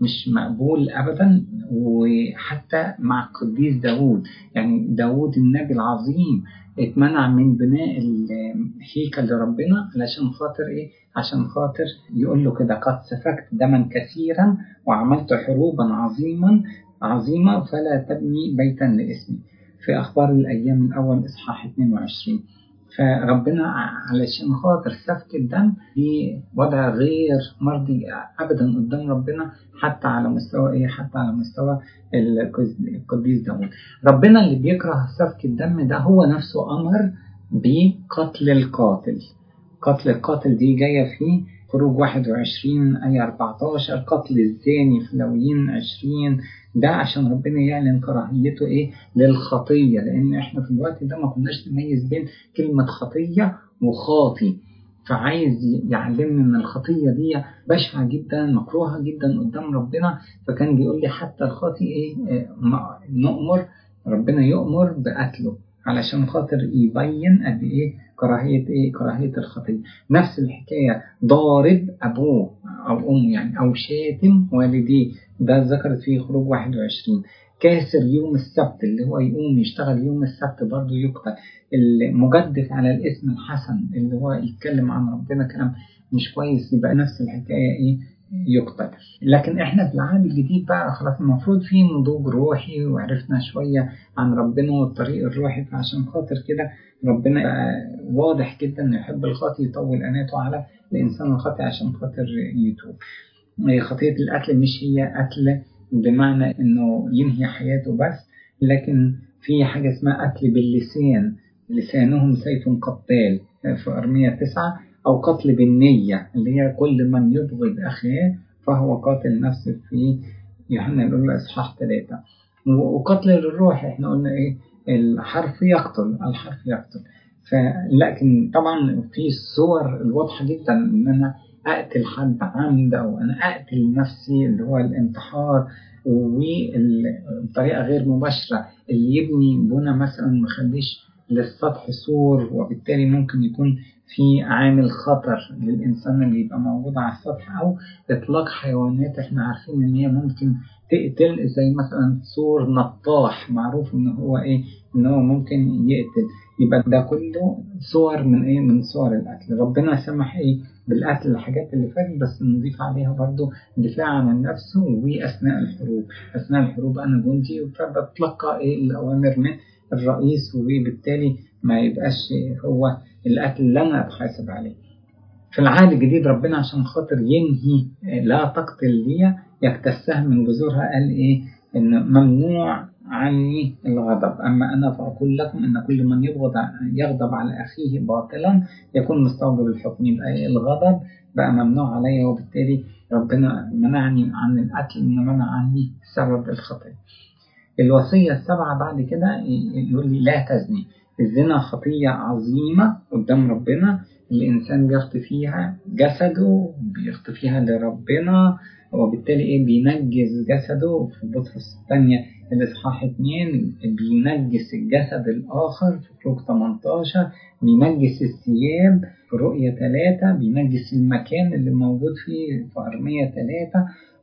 مش مقبول أبدا. وحتى مع القديس داود، يعني داود النبي العظيم اتمنع من بناء الهيكل لربنا علشان خاطر عشان خاطر يقول له كده: قد سفكت دما كثيرا وعملت حروبا عظيمة فلا تبني بيتا لاسمي، في أخبار الأيام الأول إصحاح 22. فربنا علشان خاطر سفك الدم بوضع غير مرضي أبدا قدام ربنا، حتى على مستوى حتى على مستوى القديس داود. ربنا اللي بيكره سفك الدم ده هو نفسه أمر بقتل القاتل. قتل القاتل دي جاية في خروج 21 آية 14، قتل الزاني في لويين 20. ده عشان ربنا يعلن كراهيته للخطية، لأن احنا في الوقت ده ما كناش نميز بين كلمة خطية وخاطي، فعايز يعلمنا ان الخطية دي بشعة جدا، مكروهة جدا قدام ربنا. فكان بيقول لي حتى الخاطي نؤمر ربنا يؤمر بقتله علشان خاطر يبين قد كراهية الخطية. نفس الحكاية ضارب أبوه أو أمه أو شاتم والديه، ده ذكرت فيه خروج 21. كاسر يوم السبت، اللي هو يقوم يشتغل يوم السبت برضو يقتل. المجدف على الاسم الحسن، اللي هو يتكلم عن ربنا كلام مش كويس، يبقى نفس الحكاية يقتل. لكن احنا في العام الجديد بقى خلاص المفروض في نضوج روحي وعرفنا شوية عن ربنا والطريق الروحي، فعشان خاطر كده ربنا واضح جدا انه يحب الخاطئ يطول اناته على الانسان الخاطئ عشان خاطر يتوب. خطيئة القتل مش هي قتل بمعنى انه ينهي حياته بس، لكن في حاجة اسمها قتل باللسان، لسانهم سيف قتال في أرمية 9، أو قتل بالنية اللي هي كل من يبغض أخيه فهو قاتل نفسه في يوحنا الأولى إصحاح 3. وقتل الروح احنا قلنا ايه، الحرف يقتل، الحرف يقتل. لكن طبعا في الصور الواضحة جدا ان انا اقتل حد عمد او انا اقتل نفسي اللي هو الانتحار، والطريقة غير مباشرة اللي يبني بنا مثلا مخليش للسطح سور، وبالتالي ممكن يكون في عامل خطر للإنسان اللي يبقى موجود على السطح، أو إطلاق حيوانات احنا عارفين إن هي ممكن تقتل زي مثلا سور نطاح معروف إن هو إيه، إن هو ممكن يقتل. يبقى ده كله صور من إيه، من صور القتل. ربنا سمح إيه بالقتل الحاجات اللي فاتت، بس نضيف عليها برضو الدفاع عن النفس. وأثناء الحروب، أثناء الحروب أنا جندي فبتلقى إيه الأوامر من الرئيس، وبالتالي ما يبقاش هو القتل اللي أنا أتحاسب عليه. في العهد الجديد ربنا عشان خاطر ينهي لا تقتل لي يكتسها من جذورها، قال إيه إن ممنوع عني الغضب، أما أنا فأقول لكم إن كل من يغضب على أخيه باطلا يكون مستوجب الحكم. يبقى الغضب بقى ممنوع علي، وبالتالي ربنا منعني عن القتل إنما منع عني سبب الخطيئة. الوصية 7 بعد كده يقول لي لا تزني. الزنا خطية عظيمة قدام ربنا، الإنسان بيخطي فيها جسده، بيخطي فيها لربنا، وبالتالي إيه بينجس جسده. في بطرس 2 الإصحاح 2 بينجس الجسد الآخر، في خروج 18 بينجس الثياب، في رؤيا 3 بينجس المكان اللي موجود فيه، في أرمية 3.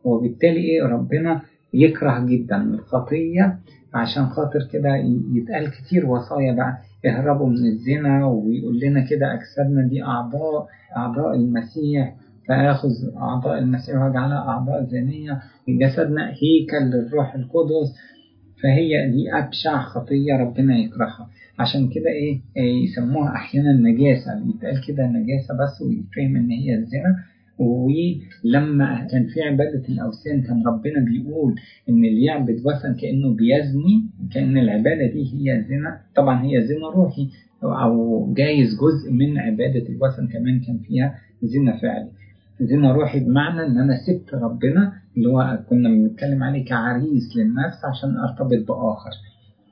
وبالتالي إيه ربنا يكره جدا الخطية، عشان خاطر كده يتقال كتير وصايا بقى اهربوا من الزنا، ويقول لنا كده أجسادنا دي أعضاء المسيح، فآخذ أعضاء المسيح وأجعلها أعضاء زنية، جسدنا هيكل للروح القدس. فهي دي أبشع خطية ربنا يكرهها، عشان كده إيه يسموها أحيانا نجاسة، يتقال كده نجاسة بس ويتفهم إن هي الزنا. ولما كان في عبادة الأوثان كان ربنا بيقول إن اللي يعبد وثن كأنه بيزني، كأن العبادة دي هي زنا. طبعا هي زنا روحي، أو جايز جزء من عبادة الوثن كمان كان فيها زنا فعلي. زنا روحي بمعنى إن أنا سبت ربنا اللي هو كنا بنتكلم عليه كعريس للنفس عشان أرتبط بآخر.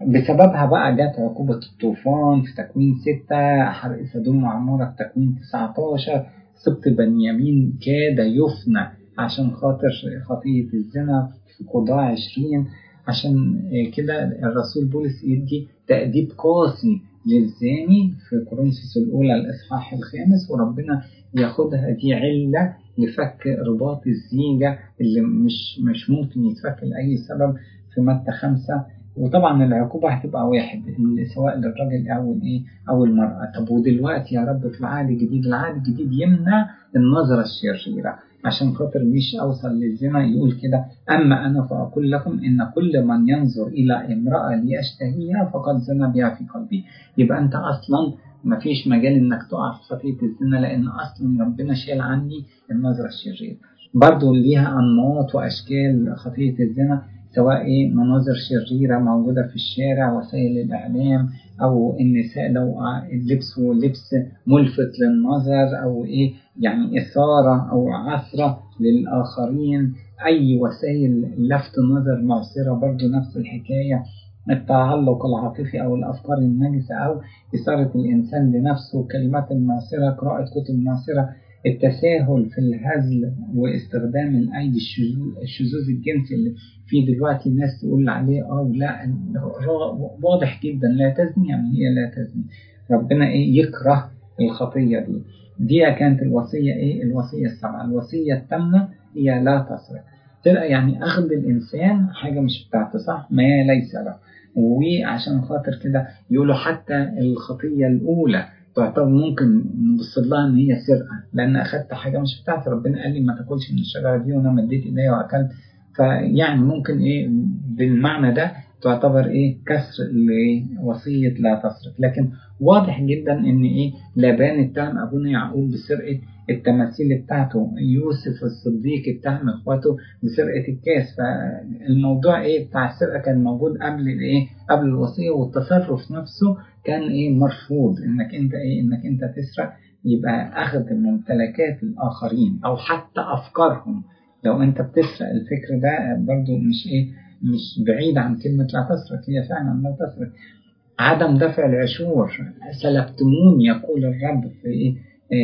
بسببها بقى جات عقوبة الطوفان في تكوين 6، حرق سدوم وعمورة في تكوين 19، سبط بنيامين كاد يفنى عشان خاطر خطية الزنا في قضاء 20. عشان كده الرسول بولس يدي تأديب قاسي للزاني في كورنثوس 1 الإصحاح 5، وربنا ياخدها دي علة لفك رباط الزيجة اللي مش ممكن يتفك لأي سبب في متى 5. وطبعا العقوبة هتبقى واحد سواء للرجل أو المرأة. طب ودلوقتي يا رب في العهد الجديد، العهد الجديد يمنع النظرة الشريرة عشان خاطر مش أوصل للزنا. يقول كده أما أنا فأقول لكم إن كل من ينظر إلى امرأة ليشتهيها فقد زنا بها في قلبه. يبقى أنت أصلا مفيش مجال إنك تقع في خطيئة الزنا، لأن أصلا ربنا شال عني النظرة الشريرة. برضو ليها أنماط وأشكال خطيئة الزنا، سواء مناظر شريرة موجودة في الشارع، وسائل الإعلام، أو النساء لو لبسوا لبس ملفت للنظر، أو يعني إثارة أو عثرة للآخرين، أي وسائل لفت نظر معصرة برضو نفس الحكاية. التعلق العاطفي أو الأفكار النجسة أو إثارة الإنسان لنفسه، كلمات معصرة، قراءة كتب معصرة، التساهل في الهزل واستخدام الأيدي، الشذوذ الجنسي اللي فيه دلوقتي الناس تقول عليه لا واضح جدا لا تزني، يعني هي لا تزني. ربنا يكره الخطية دي. دي كانت الوصية الوصية 7. الوصية 8 هي لا تسرق. ترى يعني أخذ الإنسان حاجة مش بتاعته، صح، ما ليس له. وعشان خاطر كده يقولوا حتى الخطية الأولى تعتبر ممكن نوصل لها ان هي سرقه، لان اخذت حاجه مش بتاعتي، ربنا قال لي ما تاكلش من الشجره دي وانا مديت ايديا واكلت. فيعني ممكن ايه بالمعنى ده تعتبر ايه كسر لوصيه لا تسرق. لكن واضح جدا ان ايه لابان اتهم ابونا يعقوب بسرقه التماثيل بتاعته، يوسف الصديق اتهم اخواته بسرقه الكاس. فالموضوع ايه بتاع السرقه كان موجود قبل ايه، قبل الوصيه، والتصرف نفسه كان ايه مرفوض، انك انت ايه انك انت تسرق، يبقى اخذ ممتلكات الاخرين او حتى افكارهم. لو انت بتسرق الفكر ده برضو مش ايه مش بعيد عن كلمه لا تسرق، هي فعلا لا تسرق. عدم دفع العشور، سلبتمون يقول الرب في إيه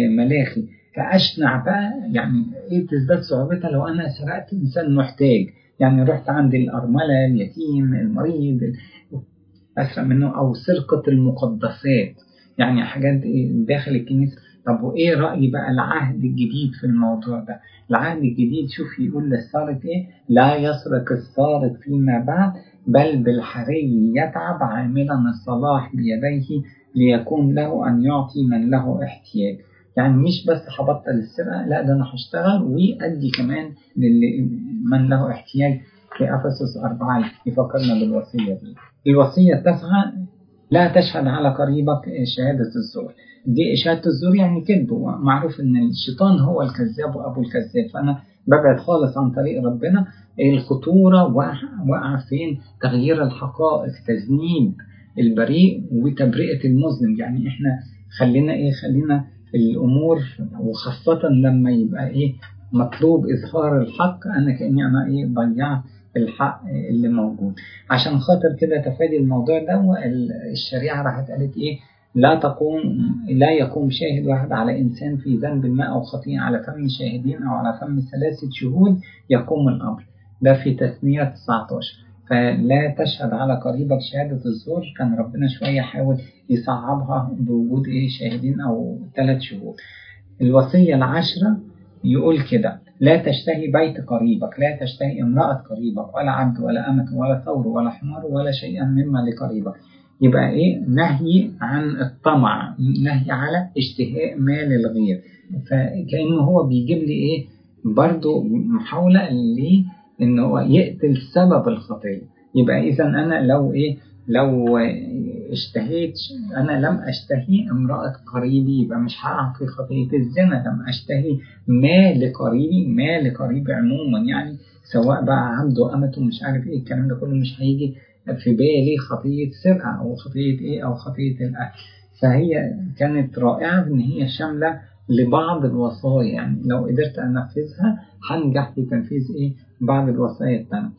ملاخي. فاشنع بقى يعني ايه تزداد صعوبتها لو انا سرقت انسان محتاج، يعني رحت عند الارمله اليتيم المريض اسرق منه، او سرقه المقدسات يعني حاجات داخل الكنيسه. طب وايه راي بقى العهد الجديد في الموضوع ده؟ العهد الجديد شوف يقول للسارق ايه، لا يسرق السارق فيما بعد، بل بالحري يتعب عاملا الصلاح بيديه ليكون له ان يعطي من له احتياج. يعني مش بس هبطل السرقه، لا ده انا هشتغل وادي كمان لمن له احتياج. في افسس 4 يفكرنا بالوصيه دي. الوصيه 9، لا تشهد على قريبك شهاده الزور. دي شهاده الزور يعني كذب، ومعروف ان الشيطان هو الكذاب وابو الكذاب، فانا ببعد خالص عن طريق ربنا. الخطوره وقع فين؟ تغيير الحقائق، تذنيب البريء وتبرئه المظلم. يعني احنا خلينا الامور، وخاصه لما يبقى ايه مطلوب اظهار الحق، انا كاني انا ايه ضيعت الحق اللي موجود. عشان خاطر كده تفادي الموضوع ده، والشريعه راحت قالت ايه، لا يقوم شاهد واحد على انسان في ذنب ما او خطيئه على فم شاهدين او على فم 3 شهود يقوم الامر. ده في تثنيه 19. فلا تشهد على قريبك شهاده الزور، كان ربنا شويه حاول يصعبها بوجود ايه شاهدين او 3 شهود. الوصيه 10 يقول كده، لا تشتهي بيت قريبك، لا تشتهي امرأة قريبك، ولا عبد ولا أمة ولا ثور ولا حمار ولا شيئا مما لقريبك. يبقى ايه نهي عن الطمع، نهي على اشتهاء مال الغير. فكأنه هو بيجيب لي ايه برضو محاولة اللي انه يقتل سبب الخطيئة. يبقى اذا انا لو اشتهيت، انا لم اشتهي امرأة قريبي يبقى مش هقع في خطيئة الزنا. لم اشتهي مال قريبي عموما، يعني سواء بقى عبده امته مش عارف ايه الكلام ده كله، مش هيجي في بالي خطيئة سرقة او خطيئة ايه او خطيئة الاكل. فهي كانت رائعة ان هي شاملة لبعض الوصايا، يعني لو قدرت انفذها هنجح في تنفيذ ايه بعض الوصايا التانية.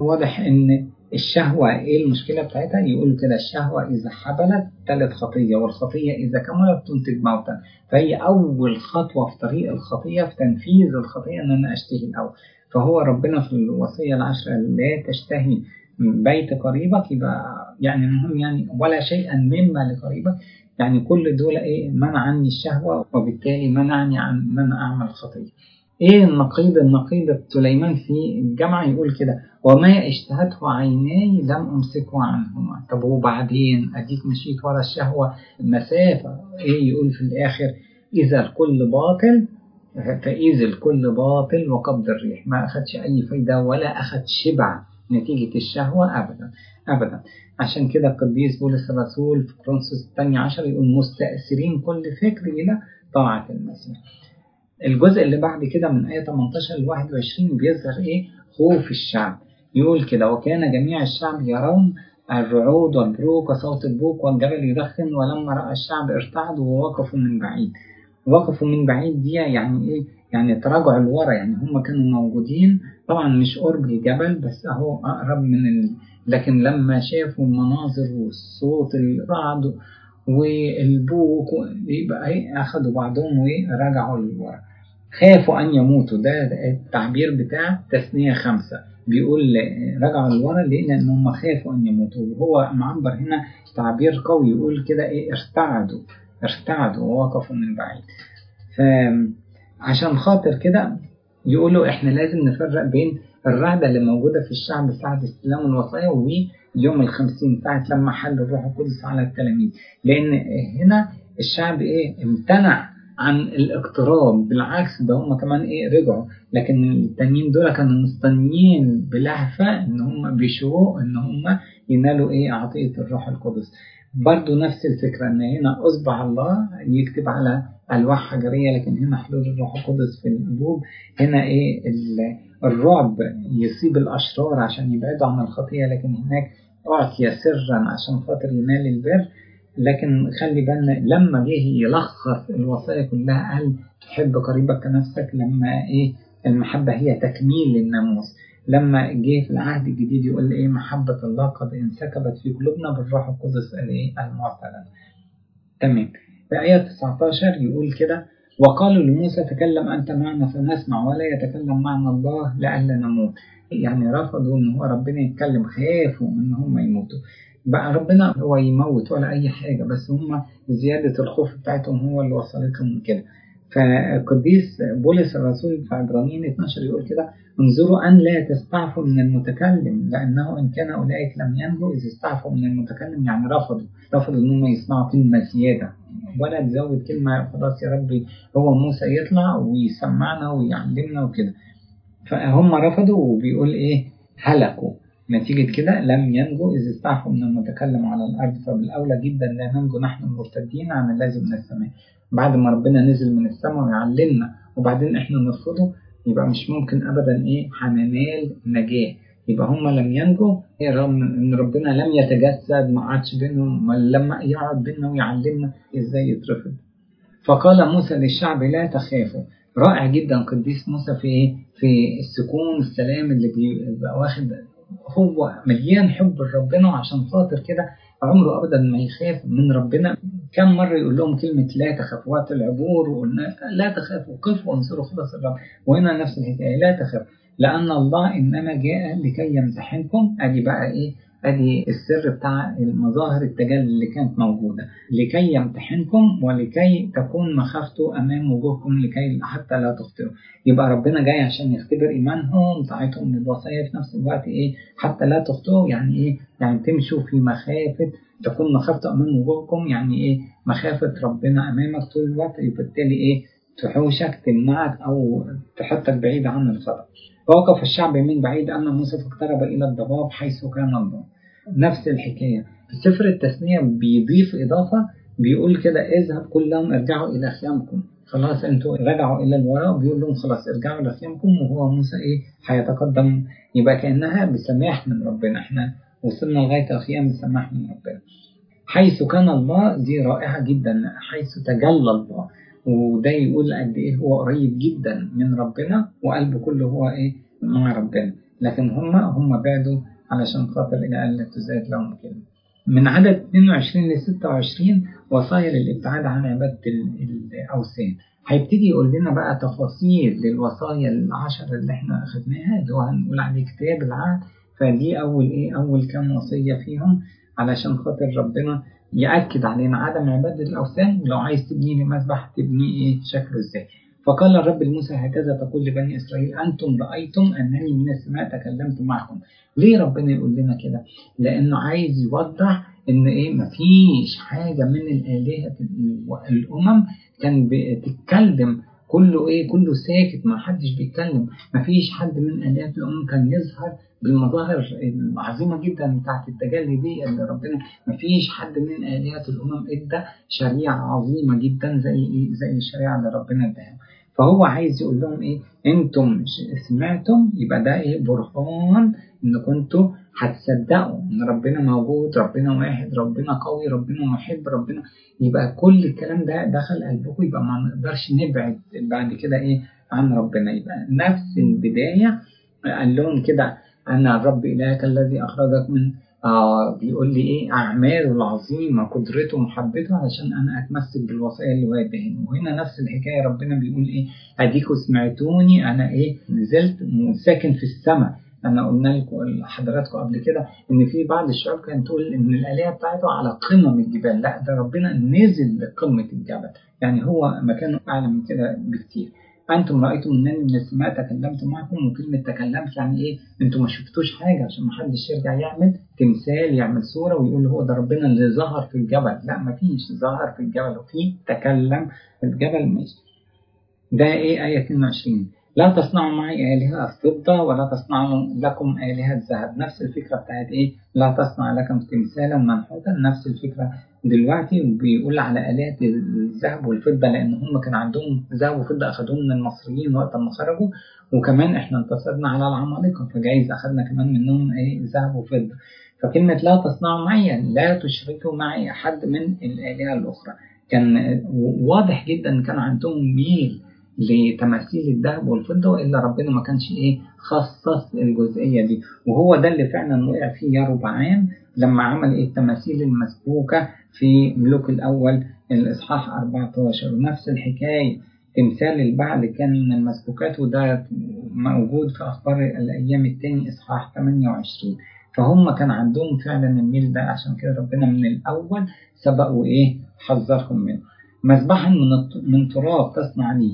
واضح ان الشهوة ايه المشكلة بتاعتها، يقول كده الشهوة اذا حبلت تلت خطية، والخطية اذا كملت تنتج موتا. فهي اول خطوة في طريق الخطية في تنفيذ الخطية ان انا اشتهي الاول. فهو ربنا في الوصية 10 لا تشتهي بيت قريبك، يبقى يعني المهم يعني ولا شيئا مما لقريبك، يعني كل دول ايه منعني الشهوة، وبالتالي منعني عن من اعمل خطية. ايه النقيض سليمان في الجامعة يقول كده، وما اشتهته عيناي لم امسكه عنهما. طب وبعدين اديك مشيت ورا الشهوة مسافة، ايه يقول في الاخر، فاذا الكل باطل وقبض الريح. ما اخدش اي فايدة ولا اخد شبع نتيجة الشهوة ابدا. عشان كده القديس بولس الرسول في كورنثوس 12 يقول، مستأثرين كل فكر الى طاعة المسيح. الجزء اللي بعد كده من آية 18 ل 21 بيظهر إيه خوف الشعب. يقول كده، وكان جميع الشعب يرون الرعود والبروق وصوت البوق والجبل يدخن، ولما رأى الشعب ارتعد ووقفوا من بعيد. وقفوا من بعيد دي يعني إيه؟ يعني تراجعوا لورا، يعني هم كانوا موجودين طبعا مش قرب الجبل بس أهو أقرب من لكن لما شافوا المناظر والصوت الرعد والبوق يبقى أخذوا بعضهم ورجعوا للورا، خافوا أن يموتوا. ده التعبير بتاع تثنية 5 بيقول رجعوا للورا لأن هم خافوا أن يموتوا، وهو معبر هنا تعبير قوي يقول كده إيه ارتعدوا ووقفوا من بعيد. فعشان خاطر كده يقولوا إحنا لازم نفرق بين الرعدة اللي موجودة في الشعب ساعة استلام الوصايا ويوم 50 ساعة لما حل الروح القدس على التلاميذ، لأن هنا الشعب ايه امتنع عن الاقتراب، بالعكس ده هم كمان ايه رجعوا، لكن التانيين دول كانوا مستنيين بلهفة ان هم بيشوقوا ان هم ينالوا ايه عطية الروح القدس. برضو نفس الفكرة ان هنا اصبح الله يكتب على ألواح حجرية، لكن هنا حلول الروح القدس في القلوب، هنا ايه الرعب يصيب الأشرار عشان يبعدوا عن الخطية، لكن هناك أعطي سرا عشان خاطر ينال البر. لكن خلي بالنا لما جه يلخص الوصايا كلها قال حب قريبك كنفسك، لما ايه المحبة هي تكميل للناموس. لما جه في العهد الجديد يقول ايه محبة الله قد انسكبت في قلوبنا بالروح القدس المعتلن. تمام. في آية 19 يقول كده وقالوا لموسى تكلم أنت معنا فنسمع ولا يتكلم معنا الله لألا نموت. يعني رفضوا إن هو ربنا يتكلم، خافوا إن هم يموتوا. بقى ربنا هو يموت ولا أي حاجة، بس هم زيادة الخوف بتاعتهم هو اللي وصلتهم كده. فقديس بولس الرسول في عبرانيين 12 يقول كده انظروا أن لا تستعفوا من المتكلم، لأنه إن كان أولئك لم ينهوا إذ استعفوا من المتكلم. يعني رفضوا إنهم يسمعوا كلمة زيادة ولا تزود كلمة، خلاص يا ربي هو موسى يطلع ويسمعنا ويعلمنا وكده. فهم رفضوا وبيقول إيه هلكوا نتيجة كده، لم ينجوا إذ استعفوا من المتكلم على الأرض، فبالأولى جدا لا ننجو نحن المرتدين عن الذي من السماء. بعد ما ربنا نزل من السماء ويعلمنا وبعدين إحنا نرفضه، يبقى مش ممكن أبدا إيه هننال نجاة. يبقى هم لم ينجوا إن ربنا لم يتجسد، ما عادش بينهم، لما يقعد بيننا ويعلمنا إزاي يترفض. فقال موسى للشعب لا تخافوا. رائع جدا قديس موسى في إيه في السكون السلام اللي بيبقى واخد، هو مليان حب لربنا عشان خاطر كده عمره أبدا ما يخاف من ربنا. كم مرة يقول لهم كلمة لا تخافوا وقت العبور، وقلنا لا تخافوا قفوا وانصروا خلاص الرب. وهنا نفس الحكاية لا تخافوا لأن الله إنما جاء لكي يمتحنكم. أدي بقى إيه أدي السر بتاع المظاهر التجلي اللي كانت موجودة، لكي يمتحنكم ولكي تكون مخافته أمام وجوهكم لكي حتى لا تخطئوا. يبقى ربنا جاي عشان يختبر إيمانهم طاعتهم للوصايا في نفس الوقت إيه حتى لا تخطئوا. يعني إيه يعني تمشوا في مخافة، تكون مخافته أمام وجوهكم، يعني إيه مخافة ربنا أمامك طول الوقت، يبتلي إيه تحوشك تمنعك أو تحطك بعيد عن الخطأ. فوقف الشعب من بعيد أن موسى اقترب إلى الضباب حيث كان الله. نفس الحكاية في سفر التثنية بيضيف إضافة بيقول كده اذهب كلهم ارجعوا إلى خيامكم. خلاص انتوا رجعوا إلى الوراء، بيقول لهم خلاص ارجعوا إلى خيامكم، وهو موسى إيه هيتقدم. يبقى كأنها بسماح من ربنا، احنا وصلنا لغاية الخيام بسماح من ربنا. حيث كان الله دي رائعة جدا، حيث تجلى الله، وده يقول قد إيه هو قريب جدا من ربنا وقلبه كله هو إيه مع ربنا. لكن هم بعدوا علشان خاطر إلى ألا تزداد لهم كده. من عدد 22 ل 26 وصايا للابتعاد عن عبادة الأوثان. هيبتدي يقول لنا بقى تفاصيل للوصايا ال10 اللي احنا أخذناها اللي هو هنقول عليه كتاب العهد. فدي أول إيه أول كام وصية فيهم علشان خاطر ربنا يأكد علينا عدم عبادة الأوثان، ولو عايز تبني لي مذبح تبني إيه شكله إزاي. فقال الرب لموسى هكذا تقول لبني إسرائيل أنتم رأيتم أنني من السماء تكلمت معكم. ليه ربنا يقول لنا كده؟ لأنه عايز يوضح إن إيه مفيش حاجة من الآلهة الأمم كان بتتكلم، كله إيه كله ساكت ما حدش بيتكلم. مفيش حد من آلهة الأمم كان يظهر بالمظاهر العظيمة جدا بتاعت التجلي دي اللي ربنا. مفيش حد من آلهة الأمم إدى شريعة عظيمة جدا زي الشريعة اللي ربنا إداها. فهو عايز يقول لهم إيه أنتم سمعتم، يبقى ده إيه برهان إن كنتوا هتصدقوا إن ربنا موجود، ربنا واحد، ربنا قوي، ربنا محب، ربنا. يبقى كل الكلام ده دخل قلبكم، يبقى ما نقدرش نبعد بعد كده إيه عن ربنا. يبقى نفس البداية قال لهم كده أنا الرب إلهك الذي أخرجك من بيقول لي إيه أعماله العظيمة قدرته ومحبته علشان أنا أتمسك بالوصايا اللي وعدهن. وهنا نفس الحكاية ربنا بيقول إيه أديكوا سمعتوني أنا إيه نزلت ساكن في السماء. أنا قلنا لكم حضراتكم قبل كده إن في بعض الشعوب كانت تقول إن الآلهة بتاعته على قمم الجبال، لا ده ربنا نزل لقمة الجبل، يعني هو مكانه أعلى من كده بكتير. أنتم رأيتم أنني من السماء تكلمت معكم، وكلمة تكلمت يعني إيه؟ أنتم ما شفتوش حاجة عشان ما حدش يرجع يعمل تمثال، يعمل صورة ويقول هو ده ربنا اللي ظهر في الجبل. لا، ما فيش ظهر في الجبل، وفي تكلم الجبل. ماشي، ده إيه آية 22؟ لا تصنعوا معي آلهة الفضة ولا تصنعوا لكم آلهة الذهب. نفس الفكرة بتاعت إيه؟ لا تصنع لكم تمثالا منحوتا، نفس الفكرة دلوقتي. وبيقول على آلهة الذهب والفضة لأن هم كان عندهم ذهب وفضة، أخدوهم من المصريين وقت ما خرجوا، وكمان إحنا انتصرنا على العمالقة فجايز أخدنا كمان منهم إيه؟ ذهب وفضة. فكلمة لا تصنعوا معي يعني لا تشركوا معي أحد من الآلهة الأخرى. كان واضح جدا كان عندهم ميل لتماثيل الذهب والفضة، وإلا ربنا ما كانش إيه خصص الجزئية دي، وهو ده اللي فعلا وقع فيه يربعام لما عمل إيه التماثيل المسبوكة في ملوك الأول الإصحاح 14. ونفس الحكاية تمثال البعل كان من المسبوكات، وده موجود في أخبار الأيام الثاني إصحاح 28. فهم كان عندهم فعلا الميل ده، عشان كده ربنا من الأول سبقوا إيه حذرهم منه. مذبحا من تراب تصنع لي.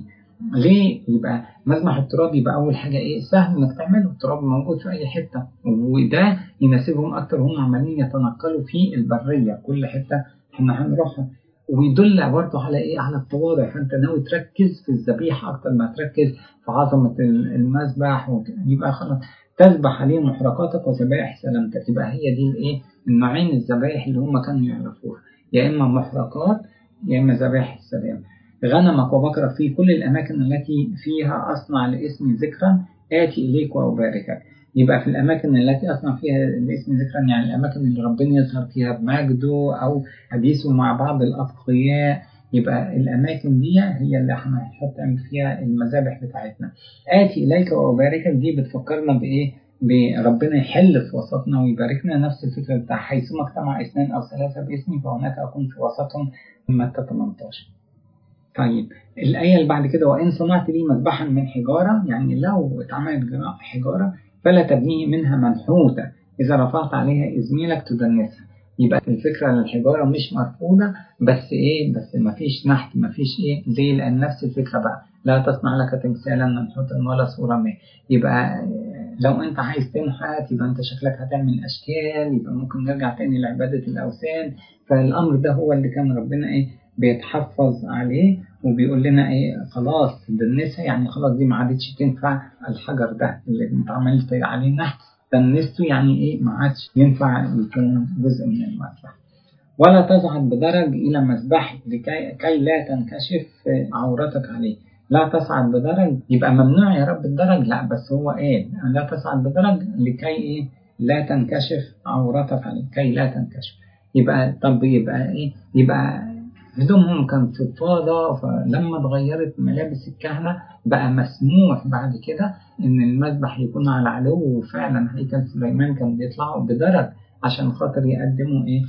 ليه؟ يبقى مذبح التراب يبقى أول حاجة إيه؟ سهل إنك تعمله، التراب موجود في أي حتة، وده يناسبهم أكتر، هم عمالين يتنقلوا في البرية كل حتة إحنا هنروحها، ويدل برضه على إيه؟ على التواضع. فأنت ناوي تركز في الذبيحة أكتر ما تركز في عظمة المذبح، يبقى خلاص تذبح عليه محرقاتك وذبائح سلامتك. يبقى هي دي الإيه؟ النوعين الذبائح اللي هم كانوا يعرفوها، يا إما محرقات يا إما ذبائح السلام. غنمك وبكرك في كل الأماكن التي فيها أصنع لإسمي ذكرا، آتي إليك وأباركك. يبقى في الأماكن التي أصنع فيها لإسمي ذكرا يعني الأماكن اللي ربنا يظهر فيها بمجده أو حديثه مع بعض الأتقياء، يبقى الأماكن دي هي اللي احنا هنحط فيها المذابح بتاعتنا. آتي إليك وأباركك دي بتفكرنا بإيه؟ بربنا يحل في وسطنا ويباركنا. نفس الفكرة بتاع حيثما اجتمع اثنان أو ثلاثة بإسمي فهناك أكون في وسطهم، متى 18. طيب الآية اللي بعد كده، وإن صنعت لي مذبحا من حجارة، يعني لو اتعملت حجارة فلا تبنيه منها منحوتة، إذا رفعت عليها إزميلك تدنسها. يبقى الفكرة أن الحجارة مش مرفوضة، بس إيه؟ بس مفيش نحت، مفيش إيه زي، لأن نفس الفكرة بقى لا تصنع لك تمثالا منحوتا ولا صورة ما. يبقى لو أنت عايز تنحت يبقى أنت شكلك هتعمل أشكال، يبقى ممكن نرجع تاني لعبادة الأوثان. فالأمر ده هو اللي كان ربنا إيه بيتحفظ عليه وبيقول لنا ايه خلاص دنسها، يعني خلاص دي ما عادتش تنفع. الحجر ده اللي انت عملت عليه نحت دنسته، يعني ايه ما عادش ينفع يكون جزء من المذبح. ولا تصعد بدرج الى مذبحي لكي لا تنكشف عورتك عليه. لا تصعد بدرج يبقى ممنوع يا رب الدرج، لا بس هو ايه لا تصعد بدرج لكي ايه لا تنكشف عورتك عليه، كي لا تنكشف. يبقى طب يبقى ايه؟ يبقى هدومهم كانت فضة، فلما اتغيرت ملابس الكهنة بقى مسموح بعد كده ان المذبح يكون على علو، وفعلا هيكل سليمان كان بيطلعوا بدرج عشان خاطر يقدموا ايه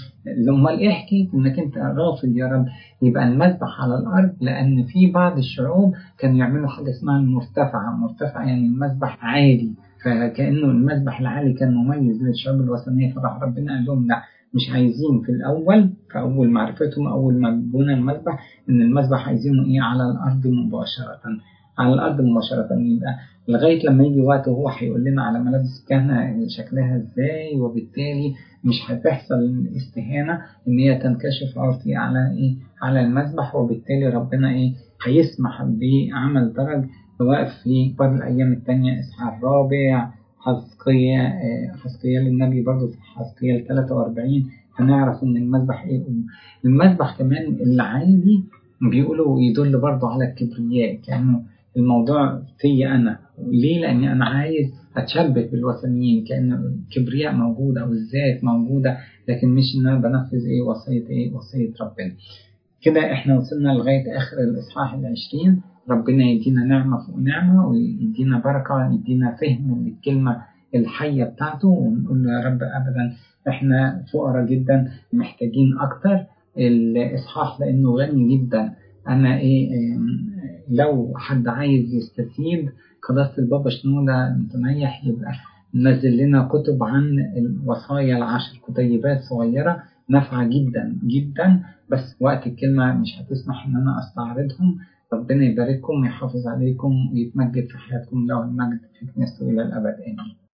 لما الاحكي انك انت رافض يا رب. يبقى المذبح على الارض، لان في بعض الشعوب كانوا يعملوا حاجة اسمها المرتفعة. مرتفعة يعني المذبح عالي، فكأنه المذبح العالي كان مميز للشعوب الوثنية، فراح ربنا قال لهم لا مش عايزين في الأول. فأول معرفتهم أول ما بنوا المذبح إن المذبح عايزينه إيه على الأرض مباشرة، على الأرض مباشرة. يبقى لغاية لما يجي وقت هو هيقول لنا على ملابس الكهنة شكلها إزاي، وبالتالي مش هتحصل الاستهانة إن هي تنكشف عورتي على إيه على المذبح، وبالتالي ربنا إيه هيسمح بعمل درج سواء في بعض الأيام التانية إصحاح الرابع، حزقية للنبي برضو في حزقية 43 هنعرف ان المذبح ايه. المذبح كمان العادي بيقولوا يدل برضو على الكبرياء، كأنه الموضوع في انا، ليه؟ لاني انا عايز اتشبه بالوثنيين، كأن الكبرياء موجودة والذات موجودة، لكن مش ان انا بنفذ ايه وصية ربنا. كده احنا وصلنا لغاية اخر الاصحاح 20. ربنا يدينا نعمة فوق نعمة، ويدينا بركة، يدينا فهم للكلمة الحية بتاعته، ونقول له يا رب أبدا احنا فقراء جدا محتاجين أكتر. الإصحاح لأنه غني جدا، أنا إيه لو حد عايز يستفيد قداسة البابا شنودة متميح يبقى نزل لنا كتب عن الوصايا 10 كتيبات صغيرة نافعة جدا جدا، بس وقت الكلمة مش هتسمح إن أنا أستعرضهم، ربنا يبارككم ويحافظ عليكم ويتمجد في حياتكم له المجد في كنيسته إلى الأبد. آمين.